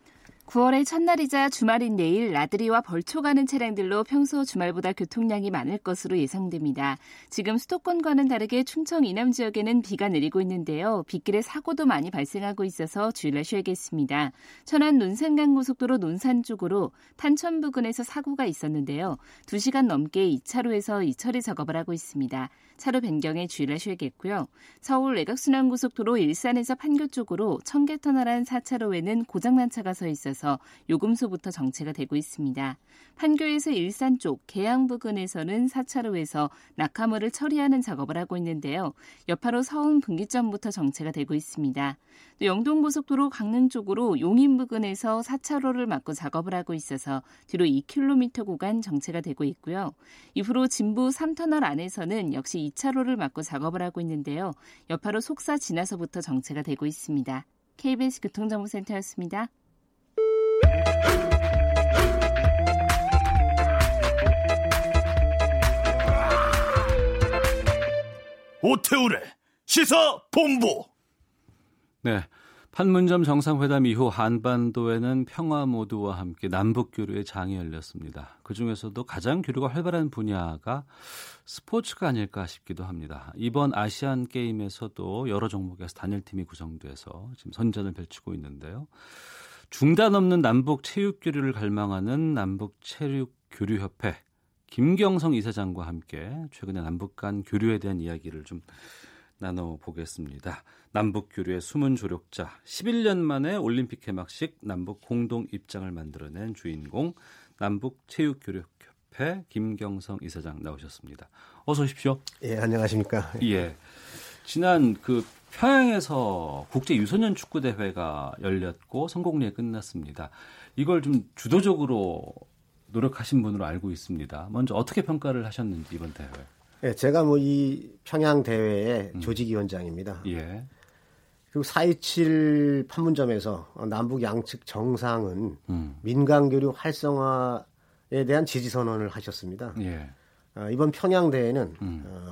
9월의 첫날이자 주말인 내일 나들이와 벌초 가는 차량들로 평소 주말보다 교통량이 많을 것으로 예상됩니다. 지금 수도권과는 다르게 충청 이남 지역에는 비가 내리고 있는데요. 빗길에 사고도 많이 발생하고 있어서 주의를 하셔야겠습니다. 천안 논산간 고속도로 논산 쪽으로 탄천 부근에서 사고가 있었는데요. 2시간 넘게 2차로에서 2처리 작업을 하고 있습니다. 차로 변경에 주의를 하셔야겠고요. 서울 외곽순환 고속도로 일산에서 판교 쪽으로 청계터널안 4차로에는 고장난 차가 서 있어서 요금소부터 정체가 되고 있습니다. 판교에서 일산 쪽 계양 부근에서는 4차로에서 낙하물을 처리하는 작업을 하고 있는데요. 여파로 서훈 분기점부터 정체가 되고 있습니다. 또 영동고속도로 강릉 쪽으로 용인 부근에서 4차로를 막고 작업을 하고 있어서 뒤로 2km 구간 정체가 되고 있고요. 이후로 진부 3터널 안에서는 역시 2차로를 막고 작업을 하고 있는데요. 여파로 속사 지나서부터 정체가 되고 있습니다. KBS 교통정보센터였습니다. 오태우래 시사본부. 네, 판문점 정상회담 이후 한반도에는 평화 모드와 함께 남북교류의 장이 열렸습니다. 그중에서도 가장 교류가 활발한 분야가 스포츠가 아닐까 싶기도 합니다. 이번 아시안게임에서도 여러 종목에서 단일팀이 구성돼서 지금 선전을 펼치고 있는데요. 중단 없는 남북체육교류를 갈망하는 남북체육교류협회 김경성 이사장과 함께 최근에 남북 간 교류에 대한 이야기를 좀 나눠보겠습니다. 남북교류의 숨은 조력자, 11년 만에 올림픽 개막식 남북 공동 입장을 만들어낸 주인공, 남북체육교류협회 김경성 이사장 나오셨습니다. 어서 오십시오. 예, 안녕하십니까. 예, 지난 그 평양에서 국제유소년 축구대회가 열렸고 성공리에 끝났습니다. 이걸 좀 주도적으로 노력하신 분으로 알고 있습니다. 먼저 어떻게 평가를 하셨는지 이번 대회. 예, 제가 이 평양 대회의 조직위원장입니다. 예. 그리고 4.27 판문점에서 남북 양측 정상은 민간교류 활성화에 대한 지지선언을 하셨습니다. 예. 이번 평양 대회는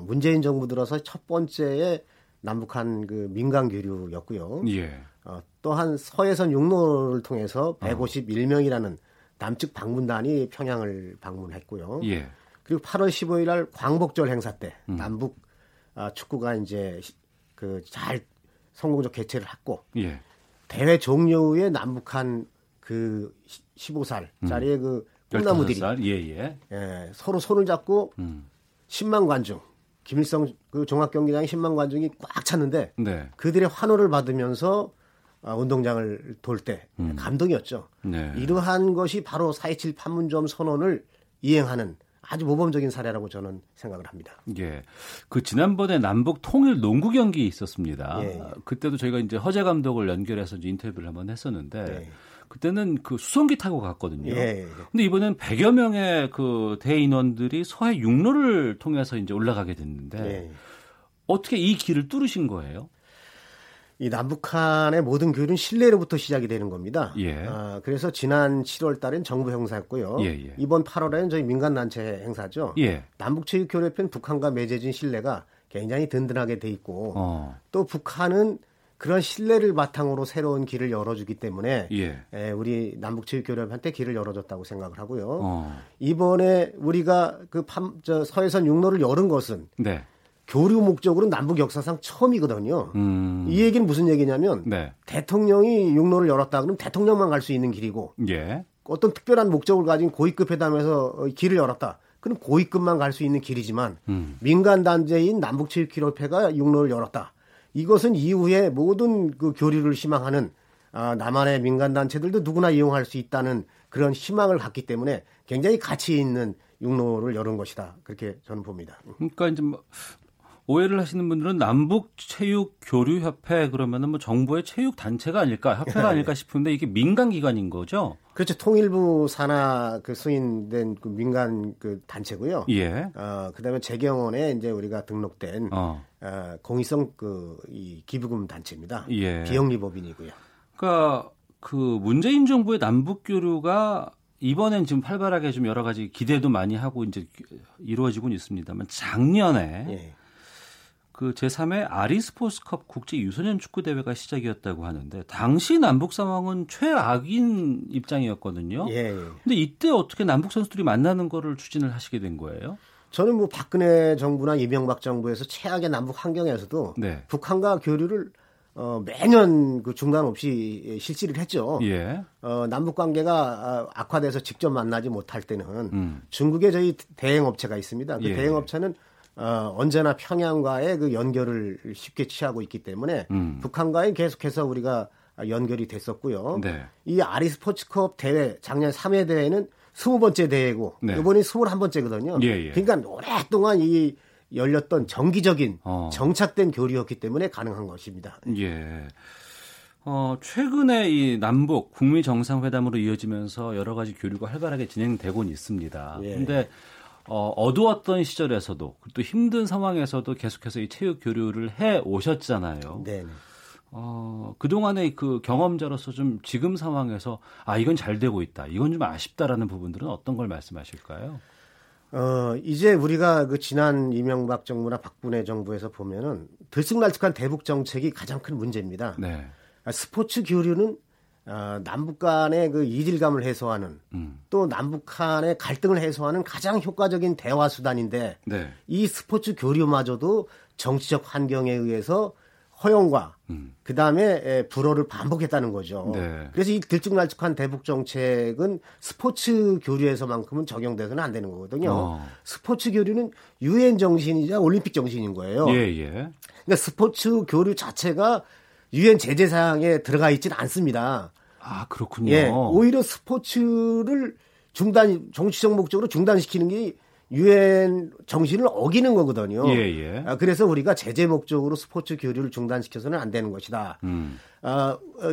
문재인 정부 들어서 첫 번째의 남북한 그 민간교류였고요. 예. 또한 서해선 육로를 통해서 151명이라는 남측 방문단이 평양을 방문했고요. 예. 그리고 8월 15일 날 광복절 행사 때 남북 축구가 이제 그 잘 성공적 개최를 했고 예. 대회 종료 후에 남북한 그 15살짜리의 그 꿈나무들이 15살? 예, 예. 예, 서로 손을 잡고 10만 관중 김일성 그 종합경기장에 10만 관중이 꽉 찼는데 네. 그들의 환호를 받으면서 운동장을 돌 때 감동이었죠. 네. 이러한 것이 바로 4.27 판문점 선언을 이행하는 아주 모범적인 사례라고 저는 생각을 합니다. 예, 그 지난번에 남북 통일 농구 경기 있었습니다. 예, 예. 그때도 저희가 이제 허재 감독을 연결해서 이제 인터뷰를 한번 했었는데 예. 그때는 그 수송기 타고 갔거든요. 그런데 예, 예. 이번엔 100여 명의 그 대인원들이 서해 육로를 통해서 이제 올라가게 됐는데 예, 예. 어떻게 이 길을 뚫으신 거예요? 이 남북한의 모든 교류는 신뢰로부터 시작이 되는 겁니다. 예. 그래서 지난 7월 달엔 정부 행사였고요. 예, 예. 이번 8월에는 저희 민간단체 행사죠. 예. 남북체육교류협회는 북한과 맺어진 신뢰가 굉장히 든든하게 돼 있고 또 북한은 그런 신뢰를 바탕으로 새로운 길을 열어주기 때문에 예. 우리 남북체육교류협회한테 길을 열어줬다고 생각을 하고요. 이번에 우리가 그 서해선 육로를 열은 것은 네. 교류 목적으로는 남북 역사상 처음이거든요. 이 얘기는 무슨 얘기냐면 네. 대통령이 육로를 열었다 그러면 대통령만 갈 수 있는 길이고 예. 어떤 특별한 목적을 가진 고위급 회담에서 길을 열었다. 그럼 고위급만 갈 수 있는 길이지만 민간단체인 남북체육교류협회가 육로를 열었다. 이것은 이후에 모든 그 교류를 희망하는 남한의 민간단체들도 누구나 이용할 수 있다는 그런 희망을 갖기 때문에 굉장히 가치 있는 육로를 열은 것이다. 그렇게 저는 봅니다. 그러니까 이제 뭐 오해를 하시는 분들은 남북체육교류협회 그러면은 뭐 정부의 체육단체가 아닐까, 협회가 아닐까 싶은데 이게 민간기관인 거죠? 그렇죠. 통일부 산하 그 승인된 그 민간 그 단체고요. 예. 그다음에 재경원에 이제 우리가 등록된 공익성 그 이 기부금 단체입니다. 예. 비영리법인이고요. 그러니까 그 문재인 정부의 남북교류가 이번엔 지금 활발하게 좀 여러 가지 기대도 많이 하고 이제 이루어지고는 있습니다만 작년에. 예. 그 제3회 아리스포츠컵 국제유소년 축구대회가 시작이었다고 하는데 당시 남북 상황은 최악인 입장이었거든요. 예. 근데 이때 어떻게 남북 선수들이 만나는 거를 추진을 하시게 된 거예요? 저는 뭐 박근혜 정부나 이명박 정부에서 최악의 남북 환경에서도 네. 북한과 교류를 매년 그 중단 없이 실시를 했죠. 예. 남북 관계가 악화돼서 직접 만나지 못할 때는 중국에 저희 대행업체가 있습니다. 그 예. 대행업체는 언제나 평양과의 그 연결을 쉽게 취하고 있기 때문에 북한과의 계속해서 우리가 연결이 됐었고요. 네. 이 아리스포츠컵 대회 작년 3회 대회는 20번째 대회고 네. 이번이 21번째거든요. 예, 예. 그러니까 오랫동안 이 열렸던 정기적인 정착된 교류였기 때문에 가능한 것입니다. 예. 최근에 이 남북 북미 정상회담으로 이어지면서 여러 가지 교류가 활발하게 진행되고는 있습니다. 그런데 예. 어두웠던 시절에서도 또 힘든 상황에서도 계속해서 이 체육 교류를 해 오셨잖아요. 네. 그동안의 그 경험자로서 좀 지금 상황에서 아, 이건 잘 되고 있다. 이건 좀 아쉽다라는 부분들은 어떤 걸 말씀하실까요? 이제 우리가 그 지난 이명박 정부나 박근혜 정부에서 보면은 들쑥날쑥한 대북 정책이 가장 큰 문제입니다. 네. 스포츠 교류는 남북 간의 그 이질감을 해소하는 또 남북 간의 갈등을 해소하는 가장 효과적인 대화 수단인데 네. 이 스포츠 교류마저도 정치적 환경에 의해서 허용과 그다음에 불허를 반복했다는 거죠. 네. 그래서 이 들쭉날쭉한 대북 정책은 스포츠 교류에서만큼은 적용돼서는 안 되는 거거든요. 스포츠 교류는 유엔 정신이자 올림픽 정신인 거예요. 예. 그러니까 스포츠 교류 자체가 유엔 제재 사항에 들어가 있지는 않습니다. 아, 그렇군요. 예, 오히려 스포츠를 정치적 목적으로 중단시키는 게 유엔 정신을 어기는 거거든요. 예. 아, 그래서 우리가 제재 목적으로 스포츠 교류를 중단시켜서는 안 되는 것이다.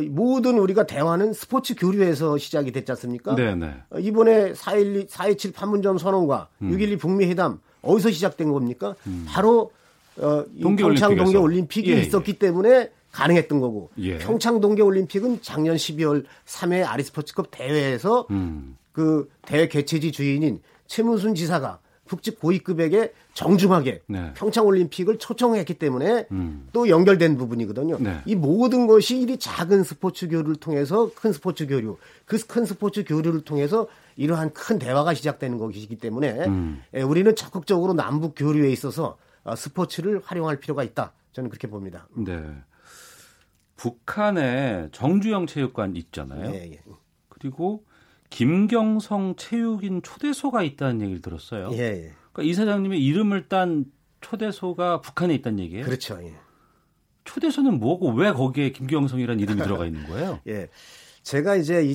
모든 우리가 대화는 스포츠 교류에서 시작이 됐지 않습니까? 네네. 이번에 4.27 판문점 선언과 6.12 북미 회담 어디서 시작된 겁니까? 바로 평창 동계올림픽이 있었기 때문에 가능했던 거고 평창 동계올림픽은 작년 12월 3회 아리스포츠컵 대회에서 그 대회 개최지 주인인 최문순 지사가 북측 고위급에게 정중하게 평창올림픽을 초청했기 때문에 또 연결된 부분이거든요. 네. 이 모든 것이 이 작은 스포츠 교류를 통해서 큰 스포츠 교류, 그 큰 스포츠 교류를 통해서 이러한 큰 대화가 시작되는 것이기 때문에 우리는 적극적으로 남북 교류에 있어서 스포츠를 활용할 필요가 있다. 저는 그렇게 봅니다. 네. 북한에 정주영 체육관 있잖아요. 예. 그리고 김경성 체육인 초대소가 있다는 얘기를 들었어요. 예. 그러니까 이사장님의 이름을 딴 초대소가 북한에 있다는 얘기예요? 그렇죠. 예. 초대소는 뭐고 왜 거기에 김경성이라는 이름이 들어가 있는 거예요? 예. 제가 이제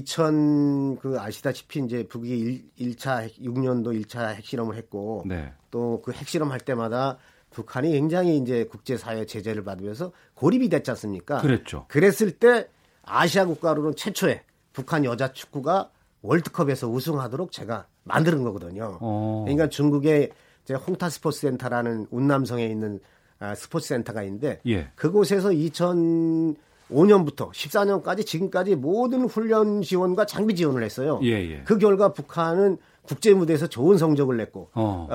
아시다시피 이제 북이 6년도 1차 핵실험을 했고 또 그 핵실험할 때마다 북한이 굉장히 이제 국제사회 제재를 받으면서 고립이 됐지 않습니까? 그랬죠. 그랬을 때 아시아 국가로는 최초의 북한 여자 축구가 월드컵에서 우승하도록 제가 만드는 거거든요. 그러니까 중국의 홍타 스포츠 센터라는 운남성에 있는 스포츠 센터가 있는데 그곳에서 2005년부터 14년까지 지금까지 모든 훈련 지원과 장비 지원을 했어요. 그 결과 북한은 국제 무대에서 좋은 성적을 냈고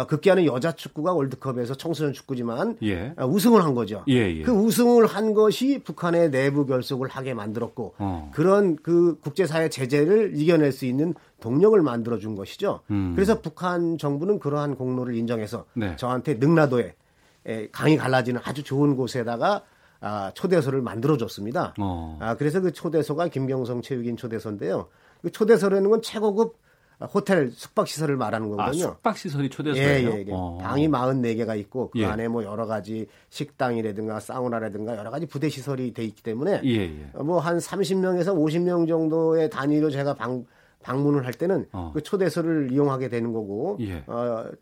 극기하는 여자 축구가 월드컵에서 청소년 축구지만 우승을 한 거죠. 그 우승을 한 것이 북한의 내부 결속을 하게 만들었고 그런 그 국제사회 제재를 이겨낼 수 있는 동력을 만들어준 것이죠. 그래서 북한 정부는 그러한 공로를 인정해서 저한테 능라도에 강이 갈라지는 아주 좋은 곳에다가 초대소를 만들어줬습니다. 그래서 그 초대소가 김경성 체육인 초대소인데요. 그 초대소라는 건 최고급 호텔 숙박시설을 말하는 거거든요. 아, 숙박시설이 초대소예요? 예. 방이 44개가 있고 그 안에 뭐 여러 가지 식당이라든가 사우나라든가 여러 가지 부대시설이 돼 있기 때문에 뭐 한 30명에서 50명 정도의 단위로 제가 방문을 할 때는 그 초대소를 이용하게 되는 거고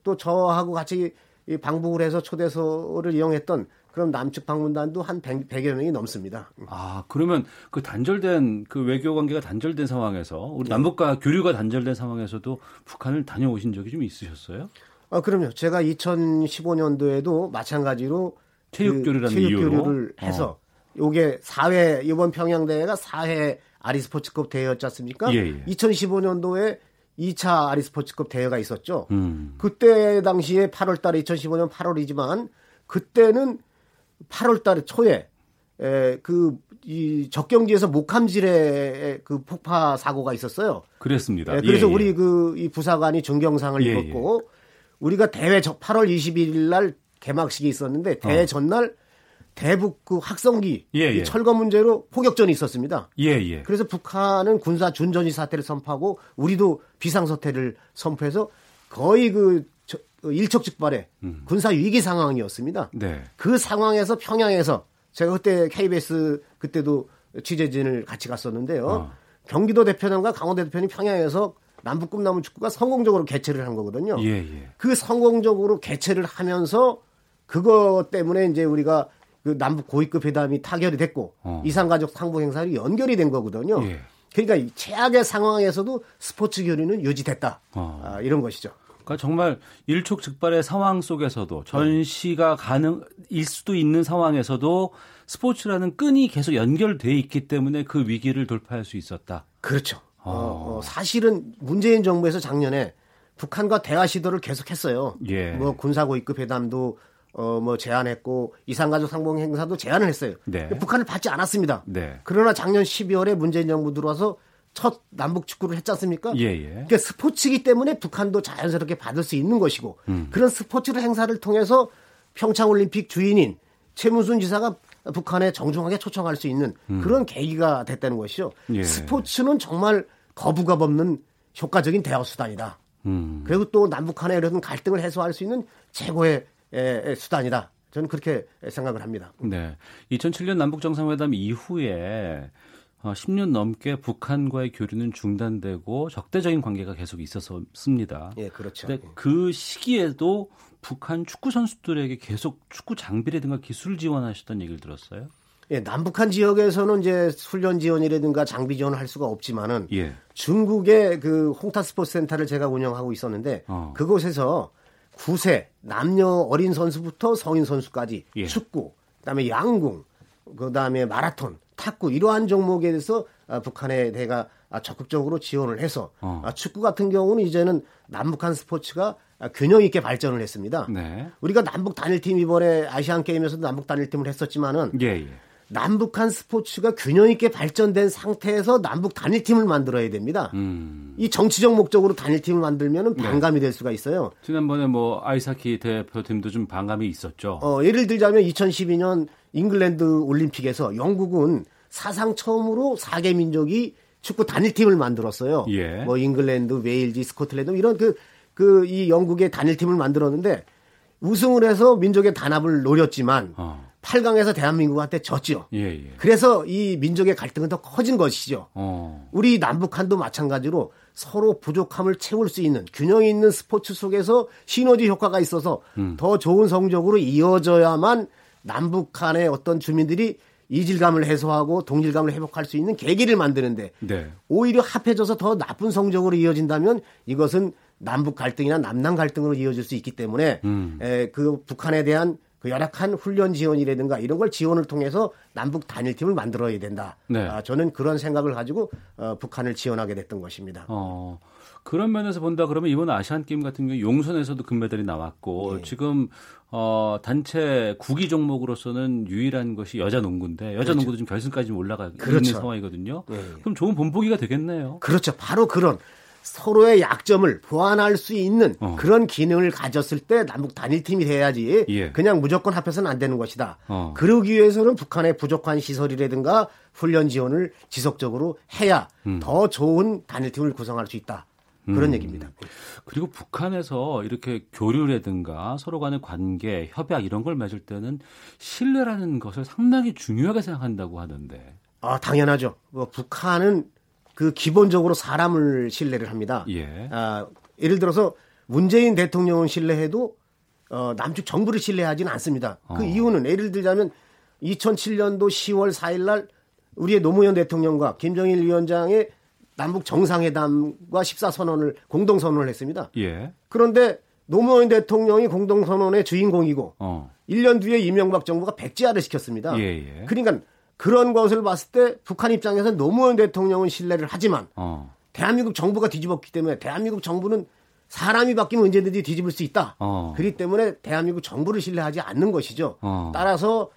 또 저하고 같이 방북을 해서 초대소를 이용했던 그럼 남측 방문단도 한 100여 명이 넘습니다. 아, 그러면 그 단절된 그 외교 관계가 단절된 상황에서 우리 남북과 교류가 단절된 상황에서도 북한을 다녀오신 적이 좀 있으셨어요? 아, 그럼요. 제가 2015년도에도 마찬가지로 체육 교류를 해서 이게 4회 이번 평양 대회가 4회 아리스포츠컵 대회였지 않습니까? 2015년도에 2차 아리스포츠컵 대회가 있었죠. 그때 당시에 8월 달에 2015년 8월이지만 그때는 8월 달 초에 적경지에서 목함질의 그 폭파 사고가 있었어요. 그랬습니다. 그래서 우리 이 부사관이 중경상을 입었고 우리가 대회 8월 21일 날 개막식이 있었는데 대회 전날 대북 그 학성기 이 철거 문제로 포격전이 있었습니다. 그래서 북한은 군사 준전시 사태를 선포하고 우리도 비상사태를 선포해서 거의 일촉즉발의 군사 위기 상황이었습니다. 그 상황에서 평양에서 제가 그때 KBS 그때도 취재진을 같이 갔었는데요. 경기도 대표단과 강원도 대표단이 평양에서 남북 꿈나무 축구가 성공적으로 개최를 한 거거든요. 그 성공적으로 개최를 하면서 그것 때문에 이제 우리가 그 남북 고위급 회담이 타결이 됐고 이산가족 상봉 행사로 연결이 된 거거든요. 그러니까 이 최악의 상황에서도 스포츠 교류는 유지됐다. 이런 것이죠. 그러니까 정말 일촉즉발의 상황 속에서도 전시가 가능일 수도 있는 상황에서도 스포츠라는 끈이 계속 연결돼 있기 때문에 그 위기를 돌파할 수 있었다. 그렇죠. 사실은 문재인 정부에서 작년에 북한과 대화 시도를 계속했어요. 뭐 군사고위급 회담도 제안했고 이산가족 상봉 행사도 제안을 했어요. 북한을 받지 않았습니다. 그러나 작년 12월에 문재인 정부 들어와서 첫 남북 축구를 했지 않습니까? 그러니까 스포츠이기 때문에 북한도 자연스럽게 받을 수 있는 것이고 그런 스포츠를 행사를 통해서 평창올림픽 주인인 최문순 지사가 북한에 정중하게 초청할 수 있는 그런 계기가 됐다는 것이죠. 예. 스포츠는 정말 거부감 없는 효과적인 대화 수단이다. 그리고 또 남북한의 이런 갈등을 해소할 수 있는 최고의 수단이다. 저는 그렇게 생각을 합니다. 네, 2007년 남북정상회담 이후에 10년 넘게 북한과의 교류는 중단되고 적대적인 관계가 계속 있었습니다. 예, 그렇죠. 근데 그 시기에도 북한 축구 선수들에게 계속 축구 장비라든가 기술 지원하셨던 얘기를 들었어요. 예, 남북한 지역에서는 이제 훈련 지원이라든가 장비 지원을 할 수가 없지만은 예. 중국의 그 홍타 스포츠 센터를 제가 운영하고 있었는데 그곳에서 9세 남녀 어린 선수부터 성인 선수까지 예. 축구, 그다음에 양궁, 그다음에 마라톤, 탁구 이러한 종목에 대해서 북한에 대해가 적극적으로 지원을 해서 축구 같은 경우는 이제는 남북한 스포츠가 균형 있게 발전을 했습니다. 네. 우리가 남북 단일팀 이번에 아시안 게임에서도 남북 단일팀을 했었지만은 예. 남북한 스포츠가 균형 있게 발전된 상태에서 남북 단일팀을 만들어야 됩니다. 이 정치적 목적으로 단일팀을 만들면은 반감이 될 수가 있어요. 지난번에 뭐 아이스하키 대표팀도 좀 반감이 있었죠. 예를 들자면 2012년 잉글랜드 올림픽에서 영국은 사상 처음으로 4개 민족이 축구 단일팀을 만들었어요. 예. 뭐 잉글랜드, 웨일즈, 스코틀랜드 이런 이 영국의 단일팀을 만들었는데 우승을 해서 민족의 단합을 노렸지만 8강에서 대한민국한테 졌죠. 예. 그래서 이 민족의 갈등은 더 커진 것이죠. 우리 남북한도 마찬가지로 서로 부족함을 채울 수 있는 균형이 있는 스포츠 속에서 시너지 효과가 있어서 더 좋은 성적으로 이어져야만 남북한의 어떤 주민들이 이질감을 해소하고 동질감을 회복할 수 있는 계기를 만드는데 오히려 합해져서 더 나쁜 성적으로 이어진다면 이것은 남북 갈등이나 남남 갈등으로 이어질 수 있기 때문에 그 북한에 대한 그 열악한 훈련 지원이라든가 이런 걸 지원을 통해서 남북 단일팀을 만들어야 된다. 네. 저는 그런 생각을 가지고 북한을 지원하게 됐던 것입니다. 그런 면에서 본다 그러면 이번 아시안게임 같은 경우 용선에서도 금메달이 나왔고 예. 지금 단체 구기 종목으로서는 유일한 것이 여자 농구인데 여자 농구도 지금 결승까지 올라가 있는 상황이거든요. 예. 그럼 좋은 본보기가 되겠네요. 그렇죠. 바로 그런. 서로의 약점을 보완할 수 있는 그런 기능을 가졌을 때 남북 단일팀이 돼야지 예. 그냥 무조건 합해서는 안 되는 것이다. 그러기 위해서는 북한의 부족한 시설이라든가 훈련 지원을 지속적으로 해야 더 좋은 단일팀을 구성할 수 있다. 그런 얘기입니다. 그리고 북한에서 이렇게 교류라든가 서로 간의 관계, 협약 이런 걸 맺을 때는 신뢰라는 것을 상당히 중요하게 생각한다고 하던데. 당연하죠. 북한은 그 기본적으로 사람을 신뢰를 합니다. 예. 예를 들어서 문재인 대통령을 신뢰해도 남측 정부를 신뢰하지는 않습니다. 그 이유는 예를 들자면 2007년도 10월 4일 날 우리의 노무현 대통령과 김정일 위원장의 남북 정상회담과 14선언을 공동선언을 했습니다. 예. 그런데 노무현 대통령이 공동선언의 주인공이고 1년 뒤에 이명박 정부가 백지화를 시켰습니다. 예예. 그러니까 그런 것을 봤을 때 북한 입장에서 노무현 대통령은 신뢰를 하지만 대한민국 정부가 뒤집었기 때문에 대한민국 정부는 사람이 바뀌면 언제든지 뒤집을 수 있다. 그렇기 때문에 대한민국 정부를 신뢰하지 않는 것이죠. 따라서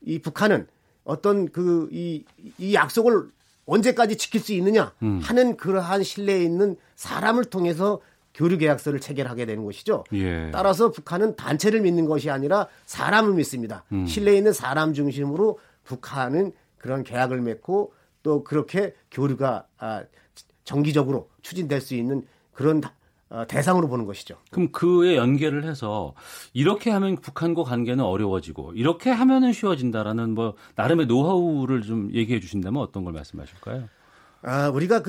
이 북한은 어떤 그 이 약속을 언제까지 지킬 수 있느냐 하는 그러한 신뢰에 있는 사람을 통해서 교류 계약서를 체결하게 되는 것이죠. 예. 따라서 북한은 단체를 믿는 것이 아니라 사람을 믿습니다. 신뢰에 있는 사람 중심으로 북한은 그런 계약을 맺고 또 그렇게 교류가 정기적으로 추진될 수 있는 그런 대상으로 보는 것이죠. 그럼 그에 연계를 해서 이렇게 하면 북한과 관계는 어려워지고 이렇게 하면은 쉬워진다라는 뭐 나름의 노하우를 좀 얘기해 주신다면 어떤 걸 말씀하실까요? 우리가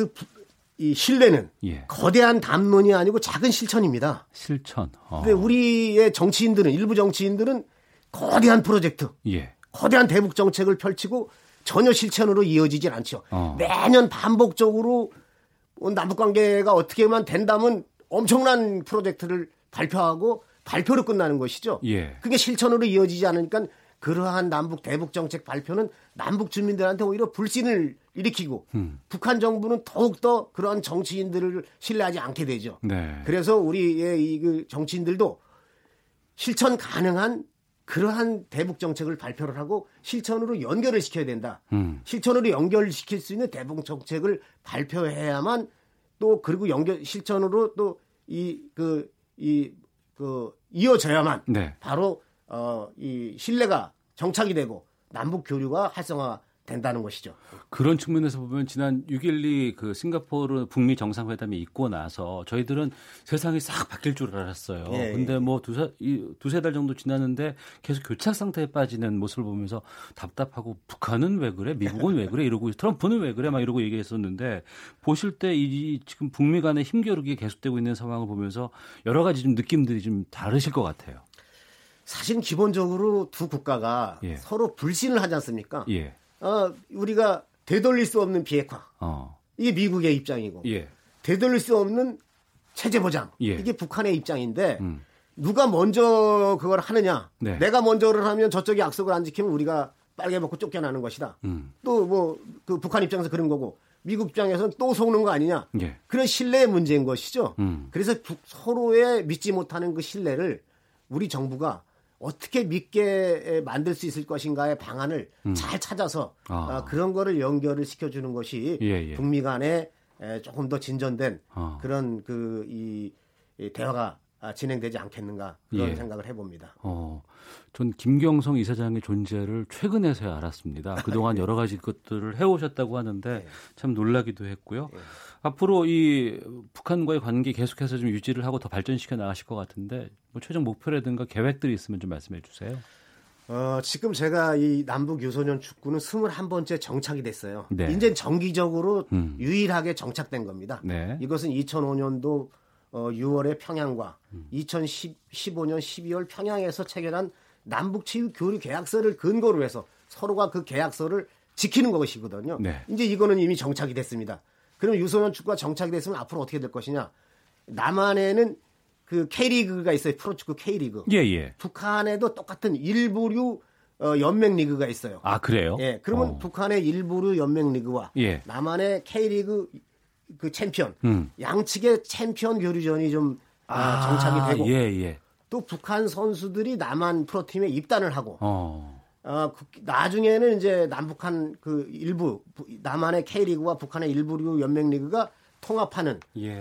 이 신뢰는 예. 거대한 담론이 아니고 작은 실천입니다. 실천. 근데 우리의 정치인들은 일부 정치인들은 거대한 프로젝트. 예. 거대한 대북 정책을 펼치고 전혀 실천으로 이어지질 않죠. 매년 반복적으로 남북관계가 어떻게만 된다면 엄청난 프로젝트를 발표하고 발표로 끝나는 것이죠. 예. 그게 실천으로 이어지지 않으니까 그러한 남북 대북 정책 발표는 남북 주민들한테 오히려 불신을 일으키고 북한 정부는 더욱더 그러한 정치인들을 신뢰하지 않게 되죠. 네. 그래서 우리의 이 정치인들도 실천 가능한 그러한 대북 정책을 발표를 하고 실천으로 연결을 시켜야 된다. 실천으로 연결시킬 수 있는 대북 정책을 발표해야만 또 그리고 연결 실천으로 또 이어져야만 바로 이 신뢰가 정착이 되고 남북 교류가 활성화 된다는 것이죠. 그런 측면에서 보면 지난 6.12 그 싱가포르 북미 정상회담이 있고 나서 저희들은 세상이 싹 바뀔 줄 알았어요. 근데 뭐 두세 달 정도 지났는데 계속 교착 상태에 빠지는 모습을 보면서 답답하고 북한은 왜 그래? 미국은 왜 그래? 이러고 트럼프는 왜 그래? 막 이러고 얘기했었는데 보실 때 이 지금 북미 간의 힘겨루기 계속되고 있는 상황을 보면서 여러 가지 좀 느낌들이 좀 다르실 것 같아요. 사실 기본적으로 두 국가가 서로 불신을 하지 않습니까? 우리가 되돌릴 수 없는 비핵화, 이게 미국의 입장이고 되돌릴 수 없는 체제 보장, 이게 북한의 입장인데 누가 먼저 그걸 하느냐. 내가 먼저를 하면 저쪽이 약속을 안 지키면 우리가 빨개 먹고 쫓겨나는 것이다. 또 뭐 그 북한 입장에서 그런 거고 미국 입장에서는 또 속는 거 아니냐. 그런 신뢰의 문제인 것이죠. 그래서 서로의 믿지 못하는 그 신뢰를 우리 정부가 어떻게 믿게 만들 수 있을 것인가의 방안을 잘 찾아서 그런 거를 연결을 시켜주는 것이 북미 간에 조금 더 진전된 그런 그 이 대화가 진행되지 않겠는가 그런 생각을 해봅니다. 전 김경성 이사장의 존재를 최근에서야 알았습니다. 그동안 여러 가지 것들을 해오셨다고 하는데 참 놀라기도 했고요. 앞으로 이 북한과의 관계 계속해서 좀 유지를 하고 더 발전시켜 나가실 것 같은데 뭐 최종 목표라든가 계획들이 있으면 좀 말씀해 주세요. 지금 제가 이 남북 유소년 축구는 21번째 정착이 됐어요. 이제는 정기적으로 유일하게 정착된 겁니다. 이것은 2005년도 6월에 평양과 2015년 12월 평양에서 체결한 남북체육교류계약서를 근거로 해서 서로가 그 계약서를 지키는 것이거든요. 이제 이거는 이미 정착이 됐습니다. 그럼 유소년 축구가 정착이 됐으면 앞으로 어떻게 될 것이냐. 남한에는 그 K리그가 있어요. 프로축구 K리그. 북한에도 똑같은 일부류 연맹리그가 있어요. 아, 그래요? 그러면 북한의 일부류 연맹리그와 남한의 K리그 그 챔피언, 양측의 챔피언 교류전이 좀 정착이 되고 또 북한 선수들이 남한 프로팀에 입단을 하고 나중에는 이제 남북한 그 일부 남한의 K리그와 북한의 일부류 연맹리그가 통합하는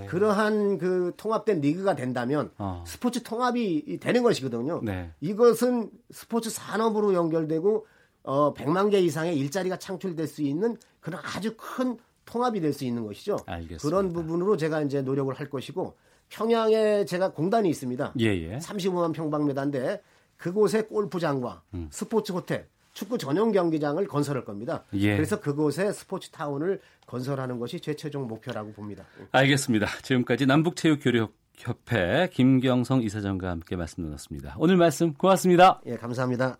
그러한 그 통합된 리그가 된다면 스포츠 통합이 되는 것이거든요. 이것은 스포츠 산업으로 연결되고 100만 개 이상의 일자리가 창출될 수 있는 그런 아주 큰 통합이 될 수 있는 것이죠. 알겠습니다. 그런 부분으로 제가 이제 노력을 할 것이고 평양에 제가 공단이 있습니다. 35만 평방미터인데 그곳에 골프장과 스포츠 호텔, 축구 전용 경기장을 건설할 겁니다. 그래서 그곳에 스포츠 타운을 건설하는 것이 제 최종 목표라고 봅니다. 알겠습니다. 지금까지 남북체육교류협회 김경성 이사장과 함께 말씀 나눴습니다. 오늘 말씀 고맙습니다. 감사합니다.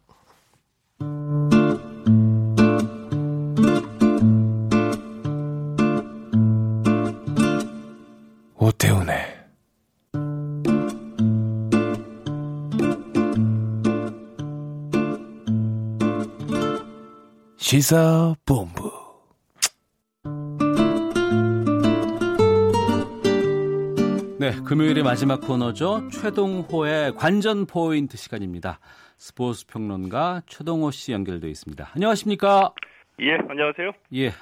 오태훈의 시사본부. 금요일의 마지막 코너죠. 최동호의 관전 포인트 시간입니다. 스포츠 평론가 최동호 씨 연결되어 있습니다. 안녕하십니까? 안녕하세요.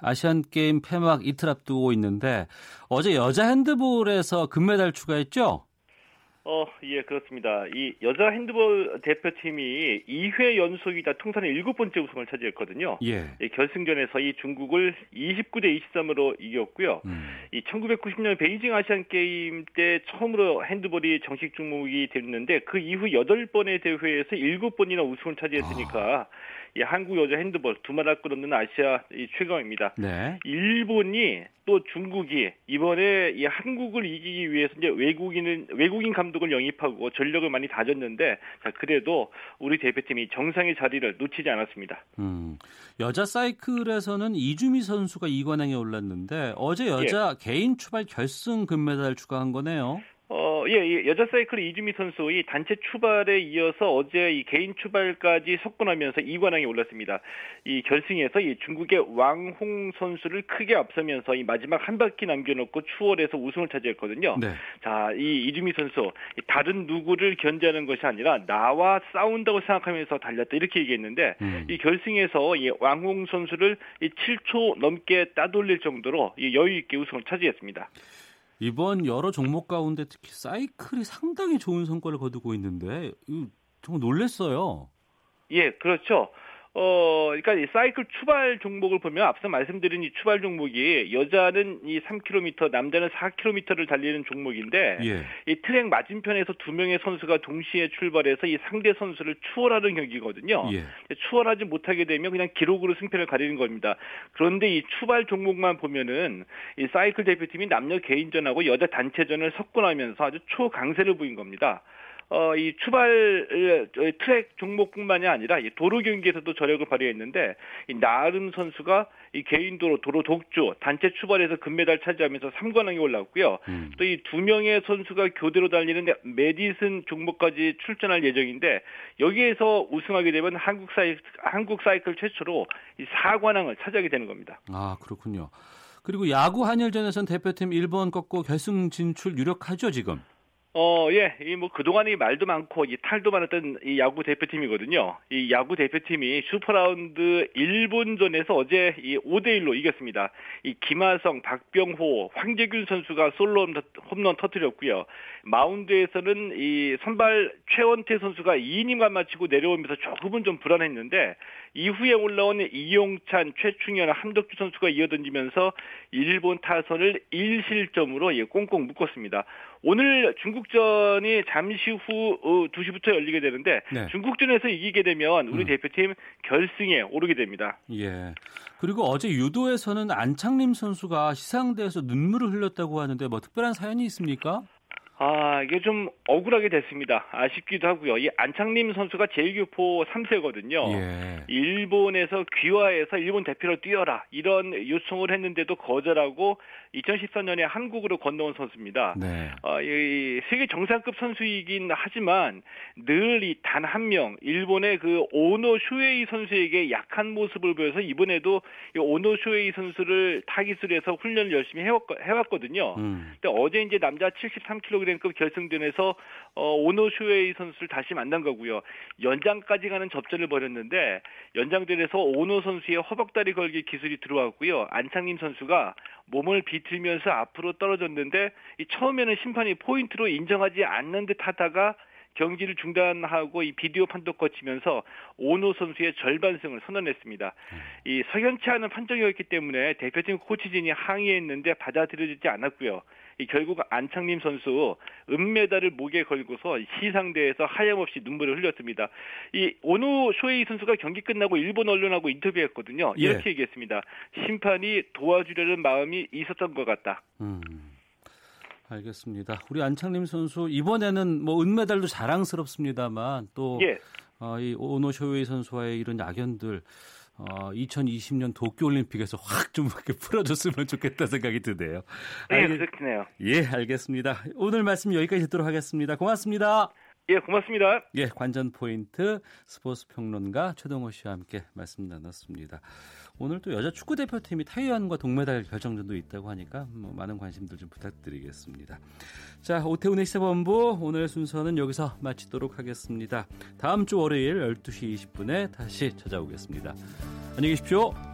아시안게임 폐막 이틀 앞두고 있는데 어제 여자 핸드볼에서 금메달 추가했죠? 그렇습니다. 이 여자 핸드볼 대표팀이 2회 연속이다 통산의 7번째 우승을 차지했거든요. 결승전에서 이 중국을 29대 23으로 이겼고요. 이 1990년 베이징 아시안게임 때 처음으로 핸드볼이 정식 종목이 됐는데 그 이후 8번의 대회에서 7번이나 우승을 차지했으니까 예, 한국 여자 핸드볼 두 말할 것 없는 아시아 최강입니다. 일본이 또 중국이 이번에 이 한국을 이기기 위해서 이제 외국인 감독을 영입하고 전력을 많이 다졌는데 그래도 우리 대표팀이 정상의 자리를 놓치지 않았습니다. 여자 사이클에서는 이주미 선수가 2관왕에 올랐는데 어제 여자 개인 추발 결승 금메달을 추가한 거네요. 여자 사이클 이주미 선수의 단체 추발에 이어서 어제 이 개인 추발까지 석권하면서 2관왕에 올랐습니다. 이 결승에서 이 중국의 왕홍 선수를 크게 앞서면서 이 마지막 한 바퀴 남겨놓고 추월해서 우승을 차지했거든요. 자, 이 이주미 선수 다른 누구를 견제하는 것이 아니라 나와 싸운다고 생각하면서 달렸다 이렇게 얘기했는데 이 결승에서 이 왕홍 선수를 이 7초 넘게 따돌릴 정도로 이 여유 있게 우승을 차지했습니다. 이번 여러 종목 가운데 특히 사이클이 상당히 좋은 성과를 거두고 있는데 정말 놀랐어요. 그렇죠. 그러니까 이 사이클 추발 종목을 보면 앞서 말씀드린 이 추발 종목이 여자는 이 3km, 남자는 4km를 달리는 종목인데 예. 이 트랙 맞은편에서 두 명의 선수가 동시에 출발해서 이 상대 선수를 추월하는 경기거든요. 예. 추월하지 못하게 되면 그냥 기록으로 승패를 가리는 겁니다. 그런데 이 추발 종목만 보면은 이 사이클 대표팀이 남녀 개인전하고 여자 단체전을 석권하면서 아주 초강세를 보인 겁니다. 이 추발 트랙 종목뿐만이 아니라 도로 경기에서도 저력을 발휘했는데 이 나름 선수가 이 개인 도로 독주 단체 추발에서 금메달 차지하면서 3관왕에 올랐고요. 또 이 두 명의 선수가 교대로 달리는 메디슨 종목까지 출전할 예정인데 여기에서 우승하게 되면 한국 사이클 최초로 이 4관왕을 차지하게 되는 겁니다. 아 그렇군요. 그리고 야구 한일전에서는 대표팀 일본 꺾고 결승 진출 유력하죠 지금. 예. 이 뭐 그동안 이 말도 많고 이 탈도 많았던 이 야구 대표팀이거든요. 이 야구 대표팀이 슈퍼라운드 일본전에서 어제 이 5대1로 이겼습니다. 이 김하성, 박병호, 황재균 선수가 솔로 홈런 터뜨렸고요. 마운드에서는 이 선발 최원태 선수가 2이닝만 마치고 내려오면서 조금은 좀 불안했는데 이후에 올라온 이용찬, 최충현, 함덕주 선수가 이어던지면서 일본 타선을 1실점으로 예, 꽁꽁 묶었습니다. 오늘 중국전이 잠시 후 2시부터 열리게 되는데 네. 중국전에서 이기게 되면 우리 대표팀 결승에 오르게 됩니다. 예. 그리고 어제 유도에서는 안창림 선수가 시상대에서 눈물을 흘렸다고 하는데 뭐 특별한 사연이 있습니까? 아, 이게 좀 억울하게 됐습니다. 아쉽기도 하고요. 이 안창림 선수가 제1교포 3세거든요. 예. 일본에서 귀화해서 일본 대표로 뛰어라 이런 요청을 했는데도 거절하고 2014년에 한국으로 건너온 선수입니다. 네. 이 세계 정상급 선수이긴 하지만 늘 이 단 한 명 일본의 그 오노 쇼에이 선수에게 약한 모습을 보여서 이번에도 이 오노 쇼에이 선수를 타깃으로 해서 훈련을 열심히 해왔거든요. 근데 어제 이제 남자 73kg 급 결승전에서 오노 쇼에이 선수를 다시 만난 거고요. 연장까지 가는 접전을 벌였는데 연장전에서 오노 선수의 허벅다리 걸기 기술이 들어왔고요. 안창림 선수가 몸을 비틀면서 앞으로 떨어졌는데 이 처음에는 심판이 포인트로 인정하지 않는 듯 하다가 경기를 중단하고 이 비디오 판독 거치면서 오노 선수의 절반승을 선언했습니다. 이 석연치 않은 판정이었기 때문에 대표팀 코치진이 항의했는데 받아들여지지 않았고요. 이 결국 안창림 선수 은메달을 목에 걸고서 시상대에서 하염없이 눈물을 흘렸습니다. 이 오노 쇼에이 선수가 경기 끝나고 일본 언론하고 인터뷰했거든요. 이렇게 예. 얘기했습니다. 심판이 도와주려는 마음이 있었던 것 같다. 알겠습니다. 우리 안창림 선수 이번에는 뭐 은메달도 자랑스럽습니다만 또 예. 이 오노 쇼에이 선수와의 이런 악연들 2020년 도쿄올림픽에서 확 좀 이렇게 풀어줬으면 좋겠다 생각이 드네요. 네, 그렇네요. 예, 알겠습니다. 오늘 말씀 여기까지 듣도록 하겠습니다. 고맙습니다. 예, 고맙습니다. 예, 관전 포인트 스포츠 평론가 최동호 씨와 함께 말씀 나눴습니다. 오늘 또 여자 축구 대표팀이 타이완과 동메달 결정전도 있다고 하니까 뭐 많은 관심들 좀 부탁드리겠습니다. 자, 오태훈의 시사본부 오늘 순서는 여기서 마치도록 하겠습니다. 다음 주 월요일 12시 20분에 다시 찾아오겠습니다. 안녕히 계십시오.